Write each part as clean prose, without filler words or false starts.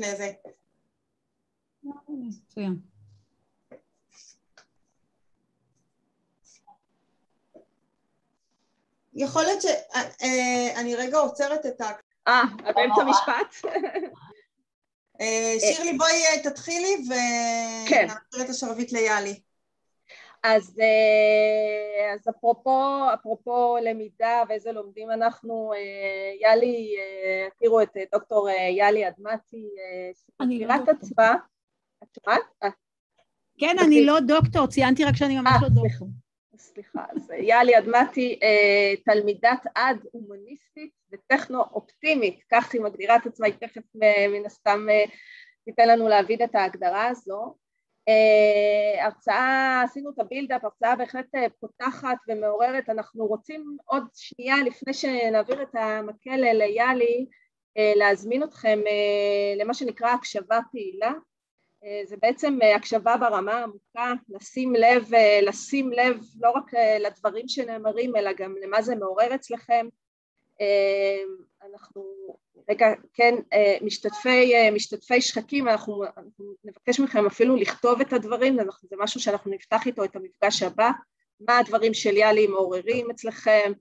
לפני זה. מצוין. יכול להיות שאני רגע עוצרת את ה... באמצע משפט? שירלי, בואי תתחילי ונעצור את השרביט ליהלי. אז אפרופו למידה ואיזה לומדים אנחנו, יהלי, תראו את דוקטור יהלי אדמתי, שתראה את עצמה. את שומעת? כן, אני לא דוקטור, ציינתי רק שאני ממש לא דוקטור. סליחה, אז יהלי אדמתי, תלמידת עד הומניסטית וטכנו-אופטימית, כך היא מגדירה את עצמה, היא תכף מן הסתם תיתן לנו להבין את ההגדרה הזו. הרצאה, עשינו את הבילדאפ, הרצאה בהחלט פותחת ומעוררת, אנחנו רוצים עוד שנייה לפני שנעביר את המקל ליהלי, להזמין אתכם למה שנקרא הקשבה פעילה, זה בעצם הקשבה ברמה העמוקה, לשים לב לא רק לדברים שנאמרים, אלא גם למה זה מעורר אצלכם. אנחנו, רגע, כן, משתתפי שחקים, אנחנו נבקש מכם אפילו לכתוב את הדברים, זה משהו שאנחנו נפתח איתו את המפגש הבא, מה הדברים של יהלי מעוררים אצלכם,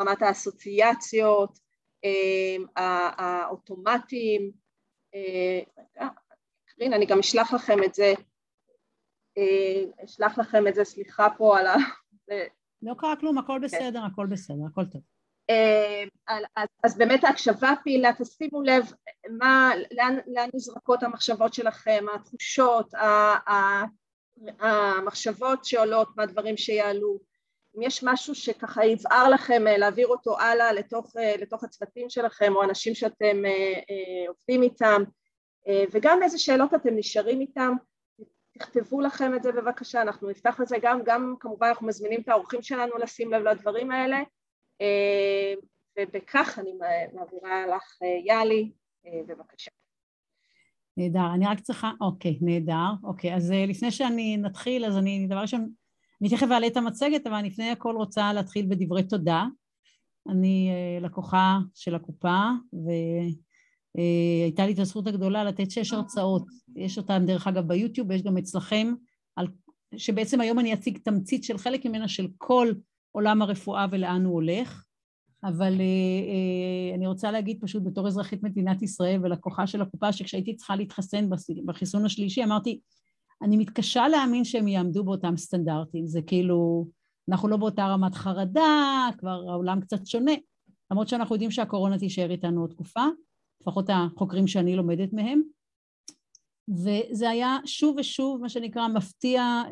רמת האסוציאציות, האוטומטיים, הנה, אני גם אשלח לכם את זה, סליחה פה על ה... לא קרה כלום, הכל בסדר, הכל בסדר, הכל טוב. אז באמת ההקשבה פעילה, תשימו לב, לאן נזרקות המחשבות שלכם, התחושות, המחשבות שעולות מהדברים שיעלו, אם יש משהו שככה יבער לכם להעביר אותו הלאה לתוך הצוותים שלכם, או אנשים שאתם עובדים איתם, וגם איזה שאלות אתם נשארים איתם, תכתבו לכם את זה בבקשה, אנחנו נפתח לזה גם כמובן אנחנו מזמינים את האורחים שלנו לשים לב לדברים האלה, ובכך אני מעבירה לך יהלי, בבקשה. נהדר, אני רק צריכה, אוקיי, נהדר, אוקיי, אז לפני שאני נתחיל, אז אני דבר ראשון, אני תכף אעלה את המצגת, אבל לפני הכל רוצה להתחיל בדברי תודה, אני לקוחה של הקופה, הייתה לי את הזכות הגדולה לתת 6 הרצאות, יש אותן דרך אגב ביוטיוב, יש גם אצלכם, שבעצם היום אני אציג תמצית של חלק ממנה של כל עולם הרפואה ולאן הוא הולך, אבל אני רוצה להגיד פשוט בתור אזרחית מדינת ישראל ולקוחה של הקופה, שכשהייתי צריכה להתחסן בחיסון השלישי, אמרתי, אני מתקשה להאמין שהם יעמדו באותם סטנדרטים, זה כאילו, אנחנו לא באותה רמת חרדה, כבר העולם קצת שונה, למרות שאנחנו יודעים שהקורונה תישאר איתנו עוד תקופה, לפחות החוקרים שאני לומדת מהם, וזה היה שוב ושוב מה שנקרא מפתיע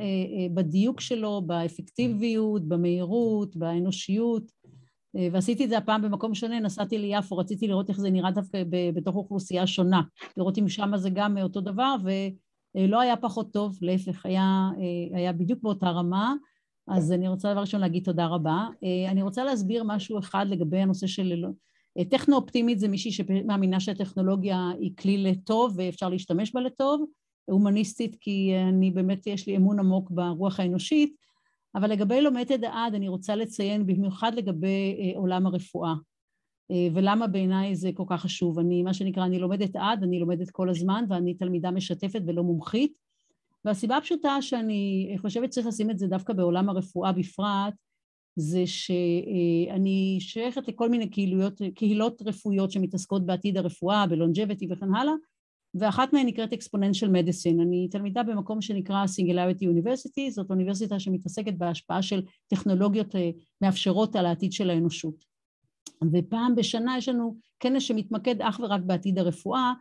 בדיוק שלו, באפקטיביות, במהירות, באנושיות, ועשיתי את זה הפעם במקום שונה, נסעתי ליפו, רציתי לראות איך זה נראה דווקא בתוך אוכלוסייה שונה, לראות אם שם זה גם אותו דבר, ולא היה פחות טוב, להפך, היה בדיוק באותה רמה, אז אני רוצה דבר ראשון להגיד תודה רבה, אני רוצה להסביר משהו אחד לגבי הנושא של... טכנו-אופטימית זה מישהי שמאמינה שהטכנולוגיה היא כלי לטוב ואפשר להשתמש בה לטוב, הומניסטית כי אני באמת יש לי אמון עמוק ברוח האנושית, אבל לגבי לומדת עד אני רוצה לציין במיוחד לגבי עולם הרפואה, ולמה בעיניי זה כל כך חשוב, מה שנקרא אני לומדת עד, אני לומדת כל הזמן ואני תלמידה משתפת ולא מומחית, והסיבה הפשוטה שאני חושבת צריך לשים את זה דווקא בעולם הרפואה בפרט, זה שאני שייכת לכל מיני קהילות רפואיות שמתעסקות בעתיד הרפואה, בלונג'ביטי וכן הלאה, ואחת מהן נקראת exponential medicine. אני תלמידה במקום שנקרא Singularity University, זאת אוניברסיטה שמתעסקת בהשפעה של טכנולוגיות מאפשרות על העתיד של האנושות. ופעם בשנה יש לנו כנס שמתמקד אך ורק בעתיד הרפואה,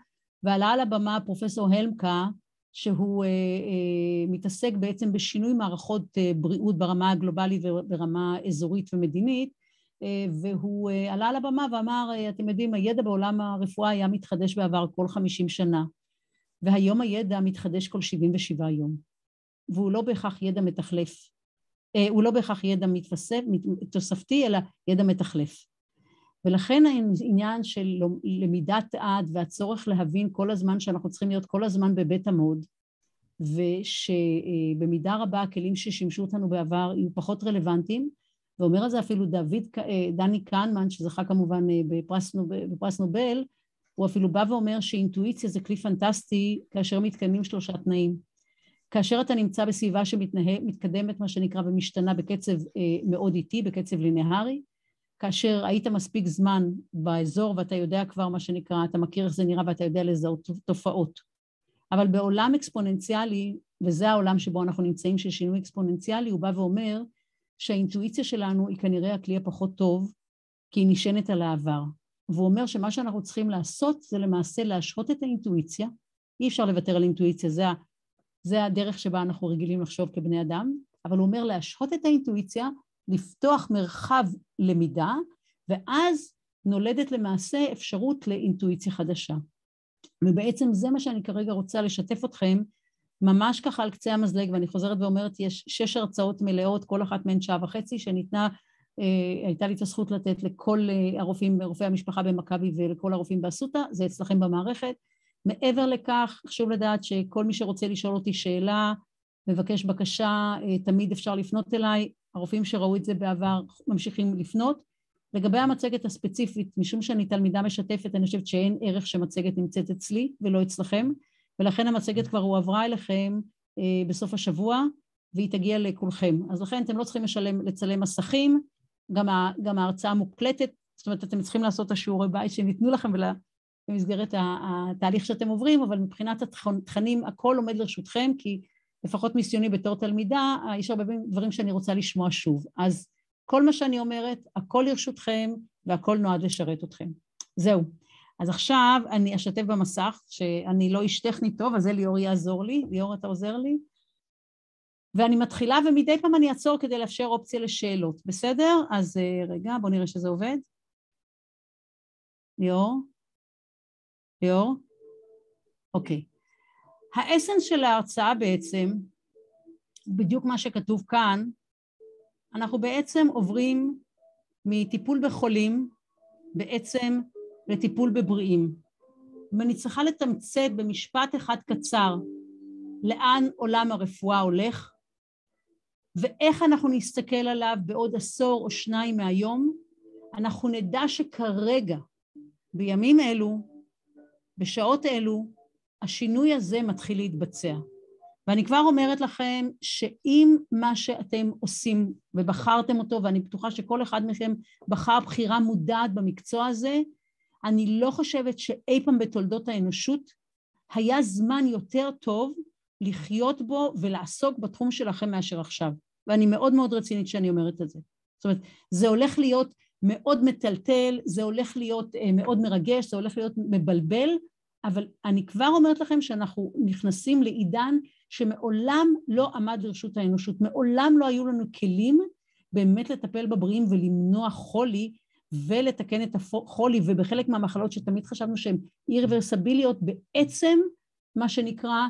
ועלה על הבמה פרופסור הלמקה, שהוא מתעסק בעצם בשינוי מערכות בריאות ברמה הגלובלית וברמה אזורית ומדינית, והוא עלה על הבמה ואמר, אתם יודעים, הידע בעולם הרפואה היה מתחדש בעבר כל 50 שנה, והיום הידע מתחדש כל 77 יום, והוא לא בהכרח ידע מתחלף, הוא לא בהכרח ידע תוספתי, אלא ידע מתחלף. ולכן העניין של למידת עד והצורך להבין כל הזמן שאנחנו צריכים להיות כל הזמן בבית עמוד, ושבמידה רבה הכלים ששימשו אותנו בעבר יהיו פחות רלוונטיים, ואומר את זה אפילו דני קנמן, שזכה כמובן בפרס נובל, הוא אפילו בא ואומר שאינטואיציה זה כלי פנטסטי כאשר מתקיימים שלושה תנאים. כאשר אתה נמצא בסביבה שמתקדמת, מה שנקרא, ומשתנה בקצב מאוד איטי, בקצב לינארי, כאשר היית מספיק זמן באזור ואתה יודע כבר מה שנקרא, אתה מכיר איך זה נראה ואתה יודע לזהות תופעות. אבל בעולם אקספוננציאלי, וזה העולם שבו אנחנו נמצאים של שינוי אקספוננציאלי, הוא בא ואומר שהאינטואיציה שלנו היא כנראה הכלי הפחות טוב, כי היא נשענת על העבר. והוא אומר שמה שאנחנו צריכים לעשות זה למעשה להשהות את האינטואיציה, אי אפשר לוותר על אינטואיציה, זה הדרך שבה אנחנו רגילים לחשוב כבני אדם, אבל הוא אומר להשהות את האינטואיציה, לפתוח מרחב למידה, ואז נולדת למעשה אפשרות לאינטואיציה חדשה. ובעצם זה מה שאני כרגע רוצה לשתף אתכם, ממש ככה על קצה המזלג, ואני חוזרת ואומרת, יש 6 הרצאות מלאות, כל אחת מהן 1.5 שעות, שניתנה, הייתה לי את הזכות לתת לכל הרופאים, רופאי המשפחה במכבי ולכל הרופאים באסותא, זה אצלכם במערכת. מעבר לכך, חשוב לדעת שכל מי שרוצה לשאול אותי שאלה, מבקש בקשה, תמיד אפשר לפנות אליי, הרופאים שראו את זה בעבר ממשיכים לפנות. לגבי המצגת הספציפית, משום שאני תלמידה משתפת, אני חושבת שאין ערך שמצגת נמצאת אצלי ולא אצלכם, ולכן המצגת כבר הועברה אליכם בסוף השבוע, והיא תגיע לכולכם. אז לכן אתם לא צריכים לצלם מסכים, גם ההרצאה מוקלטת, זאת אומרת, אתם צריכים לעשות את השיעורי בית שניתנו לכם במסגרת התהליך שאתם עוברים, אבל מבחינת התכנים, הכל עומד לרשותכם, כי לפחות מיסיוני בתור תלמידה, יש הרבה דברים שאני רוצה לשמוע שוב. אז כל מה שאני אומרת, הכל לרשותכם, והכל נועד לשרת אתכם. זהו. אז עכשיו אני אשתף במסך, שאני לא איש טכני טוב, אז זה ליאור יעזור לי. ליאור, אתה עוזר לי? ואני מתחילה, ומדי פעם אני אעצור כדי לאפשר אופציה לשאלות. בסדר? אז רגע, בואו נראה שזה עובד. ליאור? ליאור? אוקיי. האסנס של ההרצאה בעצם, בדיוק מה שכתוב כאן, אנחנו בעצם עוברים מטיפול בחולים, בעצם לטיפול בבריאים. ואני צריכה לתמצת במשפט אחד קצר, לאן עולם הרפואה הולך, ואיך אנחנו נסתכל עליו בעוד 10 או 2 מהיום, אנחנו נדע שכרגע, בימים אלו, בשעות אלו, השינוי הזה מתחיל להתבצע. ואני כבר אומרת לכם שאם מה שאתם עושים ובחרתם אותו, ואני בטוחה שכל אחד מכם בחר בחירה מודעת במקצוע הזה, אני לא חושבת שאי פעם בתולדות האנושות היה זמן יותר טוב לחיות בו ולעסוק בתחום שלכם מאשר עכשיו. ואני מאוד מאוד רצינית שאני אומרת את זה. זאת אומרת, זה הולך להיות מאוד מטלטל, זה הולך להיות מאוד מרגש, זה הולך להיות מבלבל, אבל אני כבר אומרת לכם שאנחנו נכנסים לעידן שמעולם לא עמד לרשות האנושות, מעולם לא היו לנו כלים באמת לטפל בבריאים ולמנוע חולי ולתקן את החולי, ובחלק מהמחלות שתמיד חשבנו שהן אירוורסביליות, בעצם מה שנקרא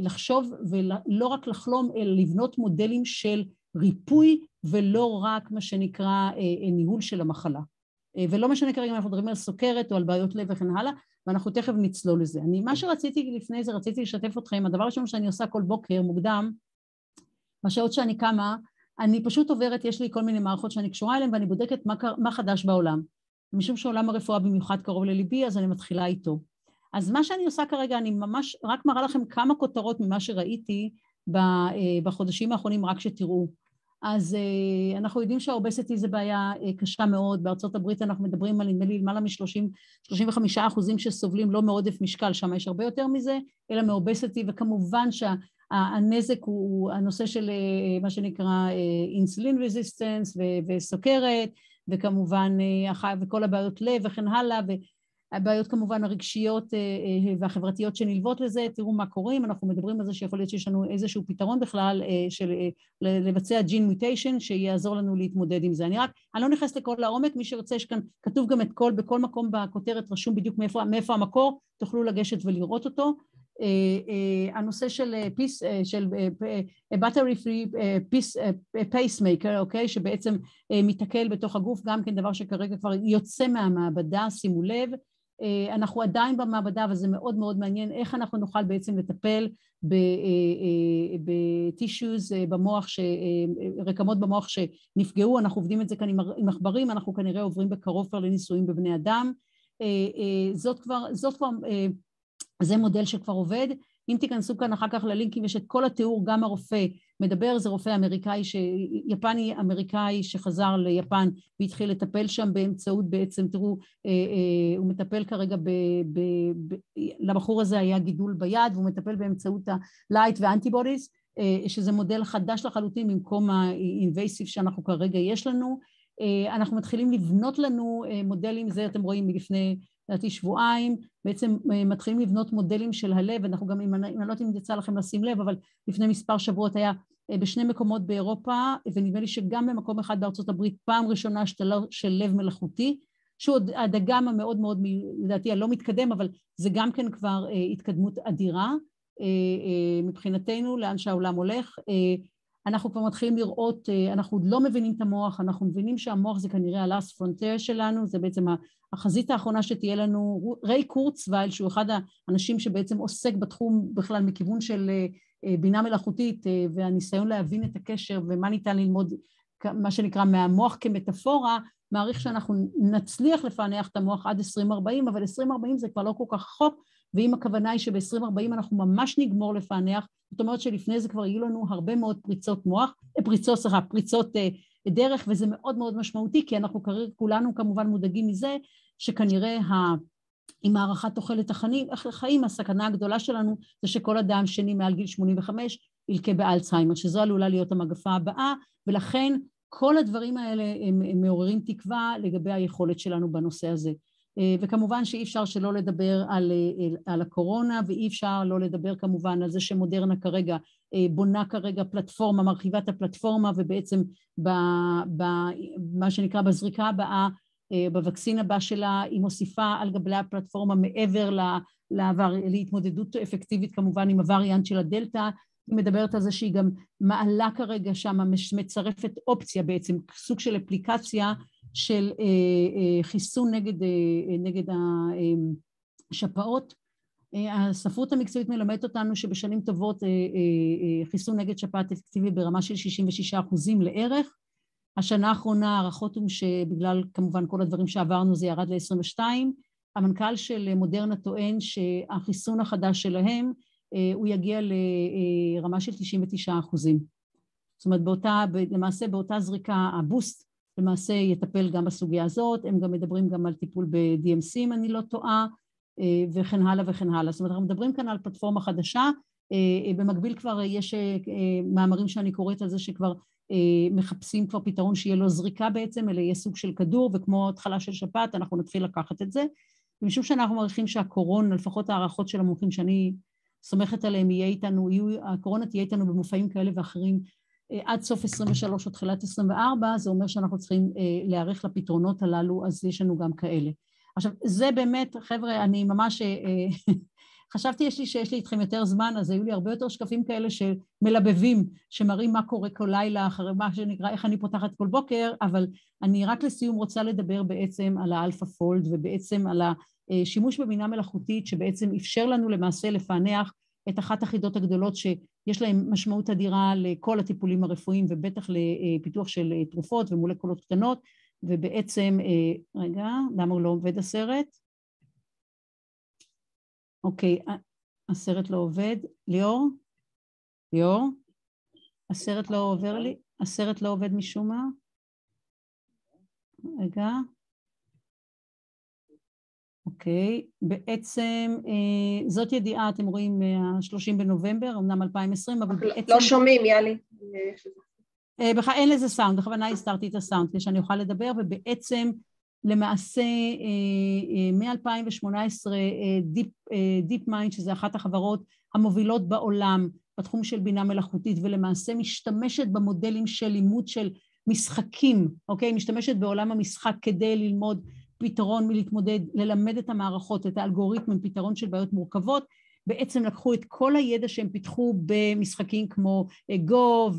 לחשוב ולא רק לחלום, אלא לבנות מודלים של ריפוי ולא רק מה שנקרא ניהול של המחלה. ולא משנה כרגע אם אנחנו מדברים על סוכרת או על בעיות לב וכן הלאה, ואנחנו תכף נצלול לזה. מה שרציתי לפני זה, רציתי לשתף אתכם, הדבר הראשון שאני עושה כל בוקר מוקדם, בשעות שאני קמה, אני פשוט עוברת, יש לי כל מיני מערכות שאני קשורה אליהן, ואני בודקת מה חדש בעולם. משום שעולם הרפואה במיוחד קרוב לליבי, אז אני מתחילה איתו. אז מה שאני עושה כרגע, אני ממש רק מראה לכם כמה כותרות ממה שראיתי בחודשים האחרונים, רק שתראו. אז אנחנו יודעים שהאובסיטי זה בעיה קשה מאוד, בארצות הברית אנחנו מדברים על למעלה מ-35% שסובלים לא מעודף משקל, שם יש הרבה יותר מזה, אלא מאובסיטי, וכמובן שהנזק הוא הנושא של מה שנקרא אינסולין רזיסטנס וסוכרת, וכמובן וכל הבעיות לב וכן הלאה, והבעיות כמובן הרגשיות והחברתיות שנלוות לזה, תראו מה קוראים, אנחנו מדברים על זה שיכול להיות שיש לנו איזשהו פתרון בכלל של לבצע ג'ין מיוטיישן שיעזור לנו להתמודד עם זה. אני לא נכנס לכל לעומק, מי שרוצה, יש כאן, כתוב גם את כל, בכל מקום בכותרת רשום בדיוק מאיפה המקור, תוכלו לגשת ולראות אותו. הנושא של battery free pacemaker, אוקיי, שבעצם מתקל בתוך הגוף, גם כן דבר שכרגע כבר יוצא מהמעבדה, שימו לב, אנחנו עדיין במעבדה, אבל זה מאוד מאוד מעניין איך אנחנו נוכל בעצם לטפל בטישוס במוח, רקמות במוח שנפגעו, אנחנו עובדים את זה כאן עם מחברים, אנחנו כנראה עוברים בקרוב כבר לניסויים בבני אדם, זאת כבר זה מודל שכבר עובד. אם תיכנסו כאן אחר כך ללינקים, יש את כל התיאור, גם הרופא מדבר, זה רופא אמריקאי, יפני-אמריקאי שחזר ליפן והתחיל לטפל שם באמצעות, בעצם תראו, הוא מטפל כרגע, לבחור הזה היה גידול ביד, והוא מטפל באמצעות ה-light ואנטיבודיס, שזה מודל חדש לחלוטין במקום ה-invasive שאנחנו כרגע יש לנו. אנחנו מתחילים לבנות לנו מודלים, זה אתם רואים מלפני לדעתי שבועיים, בעצם מתחילים לבנות מודלים של הלב, אנחנו גם, אם אני לא יודעת אם יצא לכם לשים לב, אבל לפני מספר שבועות היה בשני מקומות באירופה, ונדמה לי שגם במקום אחד בארצות הברית, פעם ראשונה השתלה של לב מלאכותי, שהוא הדגם המאוד מאוד, לדעתי, הלא מתקדם, אבל זה גם כן כבר התקדמות אדירה, מבחינתנו, לאן שהעולם הולך. אנחנו כבר מתחילים לראות, אנחנו עוד לא מבינים את המוח, אנחנו מבינים שהמוח זה כנראה ה-last frontier שלנו, זה בעצם החזית האחרונה שתהיה לנו. ריי קורצווייל, שהוא אחד האנשים שבעצם עוסק בתחום בכלל מכיוון של בינה מלאכותית, והניסיון להבין את הקשר ומה ניתן ללמוד, מה שנקרא מהמוח כמטאפורה, מעריך שאנחנו נצליח לפענח את המוח עד 2040, אבל 2040 זה כבר לא כל כך חוק, ואם הכוונה היא שב-2040 אנחנו ממש נגמור לפענח, זאת אומרת שלפני זה כבר יהיו לנו הרבה מאוד פריצות דרך, וזה מאוד מאוד משמעותי, כי אנחנו כולנו כמובן מודאגים מזה, שכנראה עם הערכת תוחלת החיים, הסכנה הגדולה שלנו זה שכל אדם שני מעל גיל 85 ילקה באלצהיימר, שזו עלולה להיות המגפה הבאה, ולכן כל הדברים האלה הם מעוררים תקווה לגבי היכולת שלנו בנושא הזה. וכמובן שאי אפשר שלא לדבר על הקורונה, ואי אפשר לא לדבר כמובן על זה שמודרנה כרגע בונה כרגע פלטפורמה, מרחיבה את הפלטפורמה, ובעצם במה שנקרא בזריקה הבאה, בווקסין הבא שלה, היא מוסיפה על גבי הפלטפורמה מעבר להתמודדות אפקטיבית כמובן עם הווריאנט של הדלטה. היא מדברת על זה שהיא גם מעלה כרגע שם, מצרפת אופציה בעצם, סוג של אפליקציה של חיסון נגד השפעות. הספרות המקצועית מלמדת אותנו שבשנים טובות חיסון נגד שפעת אפקטיבי ברמה של 66% לערך. השנה האחרונה הערכות הן שבגלל כמובן כל הדברים שעברנו זה ירד ל-22. המנכ"ל של מודרנה טוען שהחיסון החדש שלהם הוא יגיע לרמה של 99%. זאת אומרת, למעשה באותה זריקה, הבוסט למעשה יטפל גם בסוגיה הזאת, הם גם מדברים גם על טיפול ב-DMC, אם אני לא טועה, וכן הלאה וכן הלאה. זאת אומרת, אנחנו מדברים כאן על פלטפורמה חדשה, במקביל כבר יש מאמרים שאני קוראת על זה שכבר מחפשים כבר פתרון שיהיה לו זריקה בעצם, אלא יהיה סוג של כדור, וכמו התחלה של שפעת, אנחנו נתחיל לקחת את זה. ומשום שאנחנו מעריכים שהקורונה, לפחות הערכות של המומחים שאני סומכת עליהם, הקורונה תהיה איתנו במופעים כאלה ואחרים, עד סוף 23 או תחילת 24, זה אומר שאנחנו צריכים להיערך לפתרונות הללו, אז יש לנו גם כאלה. עכשיו, זה באמת, חבר'ה, אני ממש חשבתי שיש לי איתכם יותר זמן, אז היו לי הרבה יותר שקפים כאלה שמלבבים, שמראים מה קורה כל לילה, אחרי מה שנקרא, איך אני פותחת כל בוקר, אבל אני רק לסיום רוצה לדבר בעצם על האלפא פולד, ובעצם על השימוש בבינה מלאכותית, שבעצם אפשר לנו למעשה לפענח את אחת החידות הגדולות שיש להן משמעות אדירה לכל הטיפולים הרפואיים, ובטח לפיתוח של תרופות ומולקולות קטנות, ובעצם, רגע, למה הוא לא עובד הסרט? אוקיי, הסרט לא עובד. ליאור? ליאור? הסרט לא עובר לי? הסרט לא עובד משום מה? רגע. אוקיי, בעצם זאת ידיעה, אתם רואים, 30 בנובמבר, אמנם 2020, אבל בעצם... לא שומעים, יאלי. בכלל אין לזה סאונד, בכוונה הסתרתי את הסאונד, כדי שאני אוכל לדבר, ובעצם למעשה מ-2018, Deep Mind, שזה אחת החברות המובילות בעולם, בתחום של בינה מלאכותית, ולמעשה משתמשת במודלים של לימוד של משחקים, אוקיי? משתמשת בעולם המשחק כדי ללמוד פתרון מלהתמודד, ללמד את המערכות, את האלגוריתמים, פתרון של בעיות מורכבות. בעצם לקחו את כל הידע שהם פיתחו במשחקים כמו גו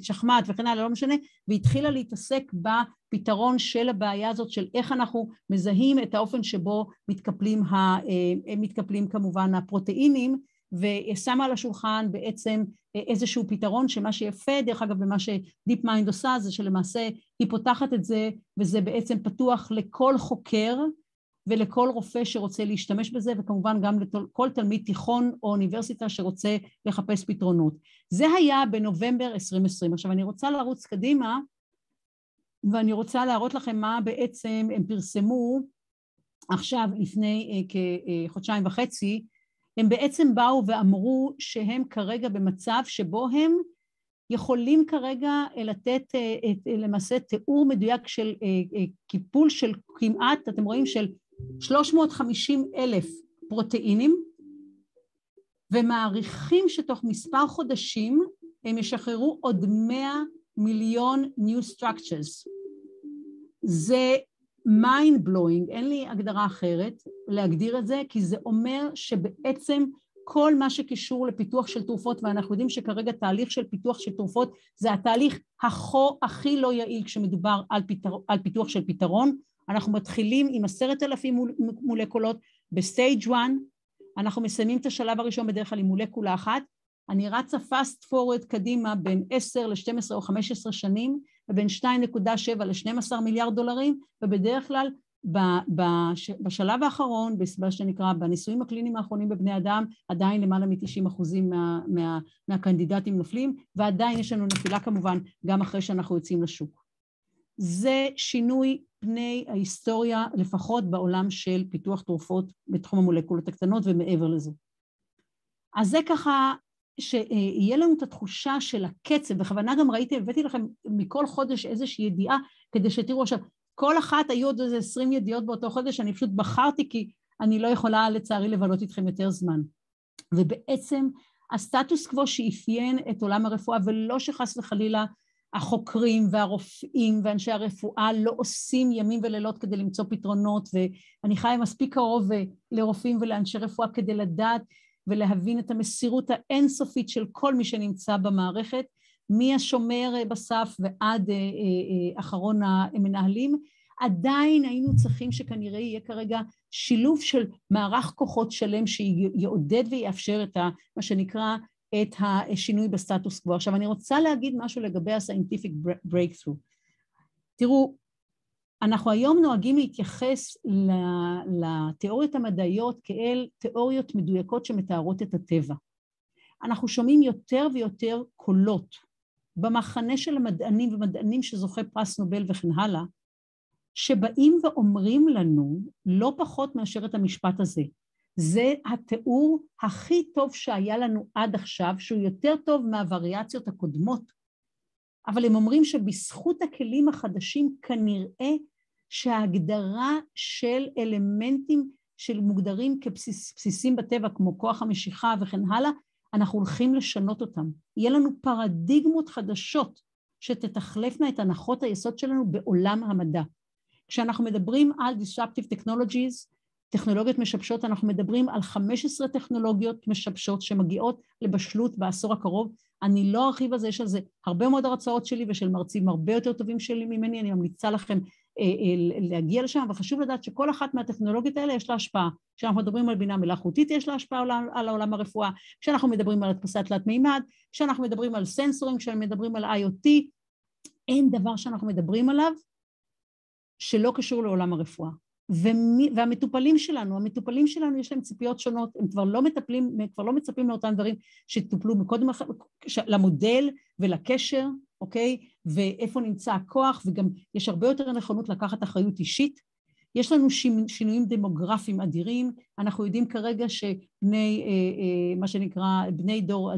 ושחמט וכן הלאה, לא משנה, והתחילה להתעסק בפתרון של הבעיה הזאת של איך אנחנו מזהים את האופן שבו מתקפלים כמובן הפרוטאינים, ושמה על השולחן בעצם איזשהו פתרון, שמה שיפה, דרך אגב, במה שדיפ מיינד עושה, זה שלמעשה היא פותחת את זה, וזה בעצם פתוח לכל חוקר, ולכל רופא שרוצה להשתמש בזה, וכמובן גם לכל תלמיד תיכון או אוניברסיטה שרוצה לחפש פתרונות. זה היה בנובמבר 2020. עכשיו אני רוצה לרוץ קדימה, ואני רוצה להראות לכם מה בעצם הם פרסמו עכשיו לפני כחודשיים וחצי. הם בעצם באו ואמרו שהם כרגע במצב שבו הם יכולים כרגע לתת למעשה תיאור מדויק של קיפול של כמעט, אתם רואים, של 350,000 פרוטאינים, ומעריכים שתוך מספר חודשים הם ישחררו עוד 100 מיליון new structures. זה mind blowing, אין לי הגדרה אחרת להגדיר את זה, כי זה אומר שבעצם כל מה שקשור לפיתוח של תרופות, ואנחנו יודעים שכרגע תהליך של פיתוח של תרופות, זה התהליך הכי לא יעיל כשמדובר על פיתוח של פתרון. אנחנו מתחילים עם 10,000 מולקולות בסטייג' 1, אנחנו מסיימים את השלב הראשון בדרך כלל עם מולקולה אחת, אני רצה פאסט פורוורד קדימה בין 10 ל-12 או 15 שנים, ובין 2.7 ל-12 מיליארד דולרים, ובדרך כלל בשלב האחרון, מה שנקרא, בניסויים הקליניים האחרונים בבני אדם, עדיין למעלה מ-90% מהקנדידטים נופלים, ועדיין יש לנו נפילה כמובן, גם אחרי שאנחנו יוצאים לשוק. זה שינוי פני ההיסטוריה, לפחות בעולם של פיתוח תרופות בתחום המולקולות הקטנות ומעבר לזה. אז זה ככה, שיהיה לנו את התחושה של הקצב, בכוונה גם הבאתי לכם מכל חודש איזושהי ידיעה, כדי שתראו עכשיו, כל אחת היו עוד איזה 20 ידיעות באותו חודש, אני פשוט בחרתי כי אני לא יכולה לצערי לבלות איתכם יותר זמן. ובעצם הסטטוס קוו שאפיין את עולם הרפואה, ולא שחס וחלילה החוקרים והרופאים ואנשי הרפואה לא עושים ימים ולילות כדי למצוא פתרונות, ואני חיה מספיק קרוב לרופאים ולאנשי רפואה כדי לדעת ולהבין את המסירות האינסופית של כל מי שנמצא במערכת, מהשומר בסף ועד אחרון המנהלים. עדיין היינו צריכים שכנראה יהיה כרגע שילוב של מערך כוחות שלם שיעודד ויאפשר את מה שנקרא את השינוי בסטטוס קוו. עכשיו אני רוצה להגיד משהו לגבי ה-scientific breakthrough. תראו, אנחנו היום נוהגים להתייחס לתיאוריות המדעיות כאל תיאוריות מדויקות שמתארות את הטבע. אנחנו שומעים יותר ויותר קולות במחנה של המדענים ומדענים שזוכה פרס נובל וכן הלאה, שבאים ואומרים לנו לא פחות מאשר את המשפט הזה. זה התיאור הכי טוב שהיה לנו עד עכשיו, שהוא יותר טוב מהווריאציות הקודמות. אבל הם אומרים שבזכות הכלים החדשים כנראה שההגדרה של אלמנטים של מוגדרים כבסיסים בטבע, כמו כוח המשיכה וכן הלאה, אנחנו הולכים לשנות אותם. יהיה לנו פרדיגמות חדשות שתתחלפנה את הנחות היסוד שלנו בעולם המדע. כשאנחנו מדברים על disruptive technologies, טכנולוגיות משבשות, אנחנו מדברים על 15 טכנולוגיות משבשות שמגיעות לבשלות בעשור הקרוב. אני לא ארחיב על זה, יש על זה הרבה מאוד הרצאות שלי ושל מרצים הרבה יותר טובים שלי ממני, אני ממליצה לכם להגיע לשם, וחשוב לדעת שכל אחת מהטכנולוגיות האלה יש לה השפעה. כשאנחנו מדברים על בינה מלאכותית יש לה השפעה על העולם הרפואה, כשאנחנו מדברים על הדפסת תלת מימד, כשאנחנו מדברים על סנסורים, כשאנחנו מדברים על IOT, אין דבר שאנחנו מדברים עליו שלא קשור לעולם הרפואה. והמטופלים שלנו יש להם ציפיות שונות, הם כבר לא מטפלים, כבר לא מצפים לאותם דברים שטופלו מקודם למודל ולקשר, אוקיי? ואיפה נמצא הכוח, וגם יש הרבה יותר נכונות לקחת אחריות אישית. יש לנו שינויים דמוגרפיים אדירים, אנחנו יודעים כרגע שבני, מה שנקרא, בני דור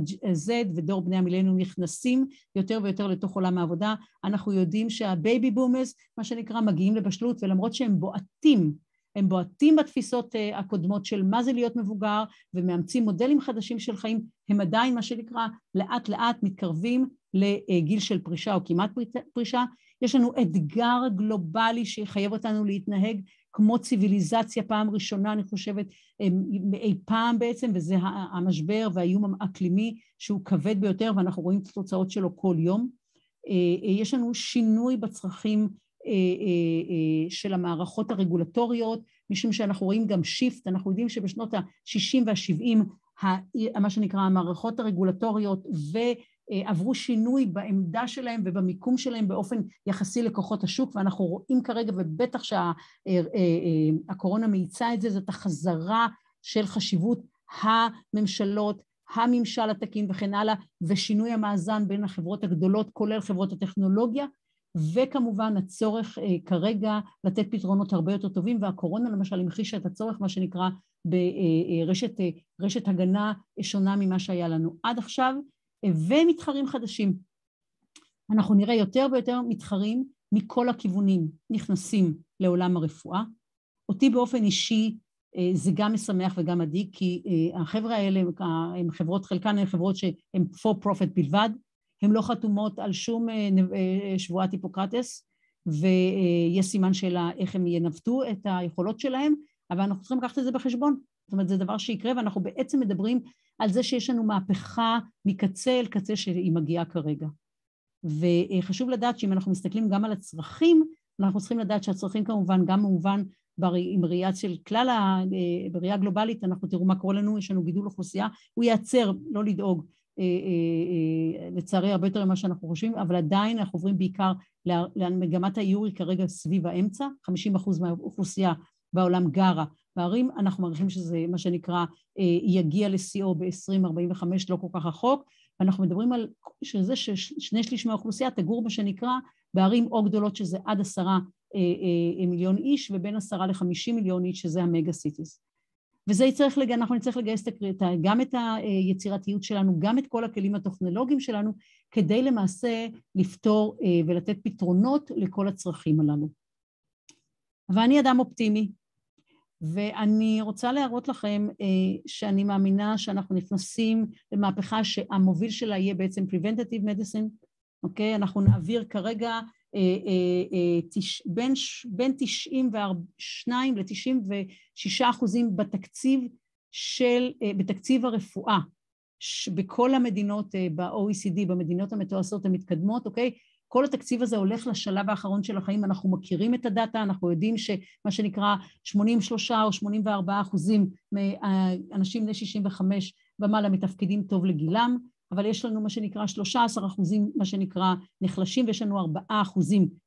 Z ודור בני המילניום נכנסים יותר ויותר לתוך עולם העבודה, אנחנו יודעים שהבייבי בומרס, מה שנקרא, מגיעים לבשלות, ולמרות שהם בועטים, הם בועטים בתפיסות הקודמות של מה זה להיות מבוגר, ומאמצים מודלים חדשים של חיים, הם עדיין, מה שנקרא, לאט לאט מתקרבים לגיל של פרישה או כמעט פרישה. יש לנו אתגר גלובלי שיחייב אותנו להתנהג כמו ציוויליזציה פעם ראשונה, אני חושבת, אי פעם בעצם, וזה המשבר והאיום האקלימי שהוא כבד ביותר, ואנחנו רואים את התוצאות שלו כל יום. יש לנו שינוי בצרכים של המערכות הרגולטוריות, משום שאנחנו רואים גם שיפט, אנחנו יודעים שבשנות ה-60 וה-70 מה שנקרא המערכות הרגולטוריות, ועברו שינוי בעמדה שלהם ובמיקום שלהם באופן יחסי לכוחות השוק, ואנחנו רואים כרגע, ובטח שהקורונה מאיצה את זה, זאת החזרה של חשיבות הממשלות, הממשל התקין וכן הלאה, ושינוי המאזן בין החברות הגדולות, כולל חברות הטכנולוגיה, וכמובן הצורך כרגע לתת פתרונות הרבה יותר טובים, והקורונה למשל המחישה את הצורך, מה שנקרא ברשת הגנה שונה ממה שהיה לנו עד עכשיו, ומתחרים חדשים. אנחנו נראה יותר ויותר מתחרים מכל הכיוונים נכנסים לעולם הרפואה. אותי באופן אישי זה גם משמח וגם מדאיג, כי החברה האלה הם חברות, חלקן הם חברות שהן for profit בלבד, הן לא חתומות על שום שבועת היפוקרטס, ויש סימן שאלה איך הם ינווטו את היכולות שלהם, אבל אנחנו צריכים לקחת את זה בחשבון. זאת אומרת, זה דבר שיקרה, ואנחנו בעצם מדברים על זה שיש לנו מהפכה מקצה אל קצה שהיא מגיעה כרגע. וחשוב לדעת שאם אנחנו מסתכלים גם על הצרכים, אנחנו צריכים לדעת שהצרכים כמובן גם מובן עם ראייה של כלל, בראייה גלובלית, אנחנו תראו מה קורה לנו, יש לנו גידול אוכלוסייה, הוא ייעצר, לא לדאוג, לצערי הרבה יותר ממה שאנחנו חושבים, אבל עדיין אנחנו עוברים בעיקר למגמת האיורי כרגע סביב האמצע, 50% מהאוכלוסייה בעולם גרה בערים, אנחנו מעריכים שזה מה שנקרא יגיע לשיאו ב-2045 לא כל כך רחוק, ואנחנו מדברים על שזה ששני שליש מהאוכלוסייה תגור מה שנקרא בערים או גדולות שזה עד 10 מיליון איש, ובין 10 ל-50 מיליון איש שזה המגה סיטיס. וזה יצריך, אנחנו נצטרך לגייס גם את היצירתיות שלנו, גם את כל הכלים הטכנולוגיים שלנו, כדי למעשה לפתור ולתת פתרונות לכל הצרכים הללו. אבל אני אדם אופטימי, ואני רוצה להראות לכם שאני מאמינה שאנחנו נכנסים למהפכה שהמוביל שלה יהיה בעצם preventative medicine, אוקיי? אנחנו נעביר כרגע בין 92 ל-96% בתקציב הרפואה בכל המדינות ב-OECD, במדינות המתועשות המתקדמות, אוקיי? כל התקציב הזה הולך לשלב האחרון של החיים, אנחנו מכירים את הדאטה, אנחנו יודעים שמה שנקרא 83% או 84% מהאנשים בני 65 ומעלה מתפקדים טוב לגילם, אבל יש לנו מה שנקרא 13% מה שנקרא נחלשים, ויש לנו 4%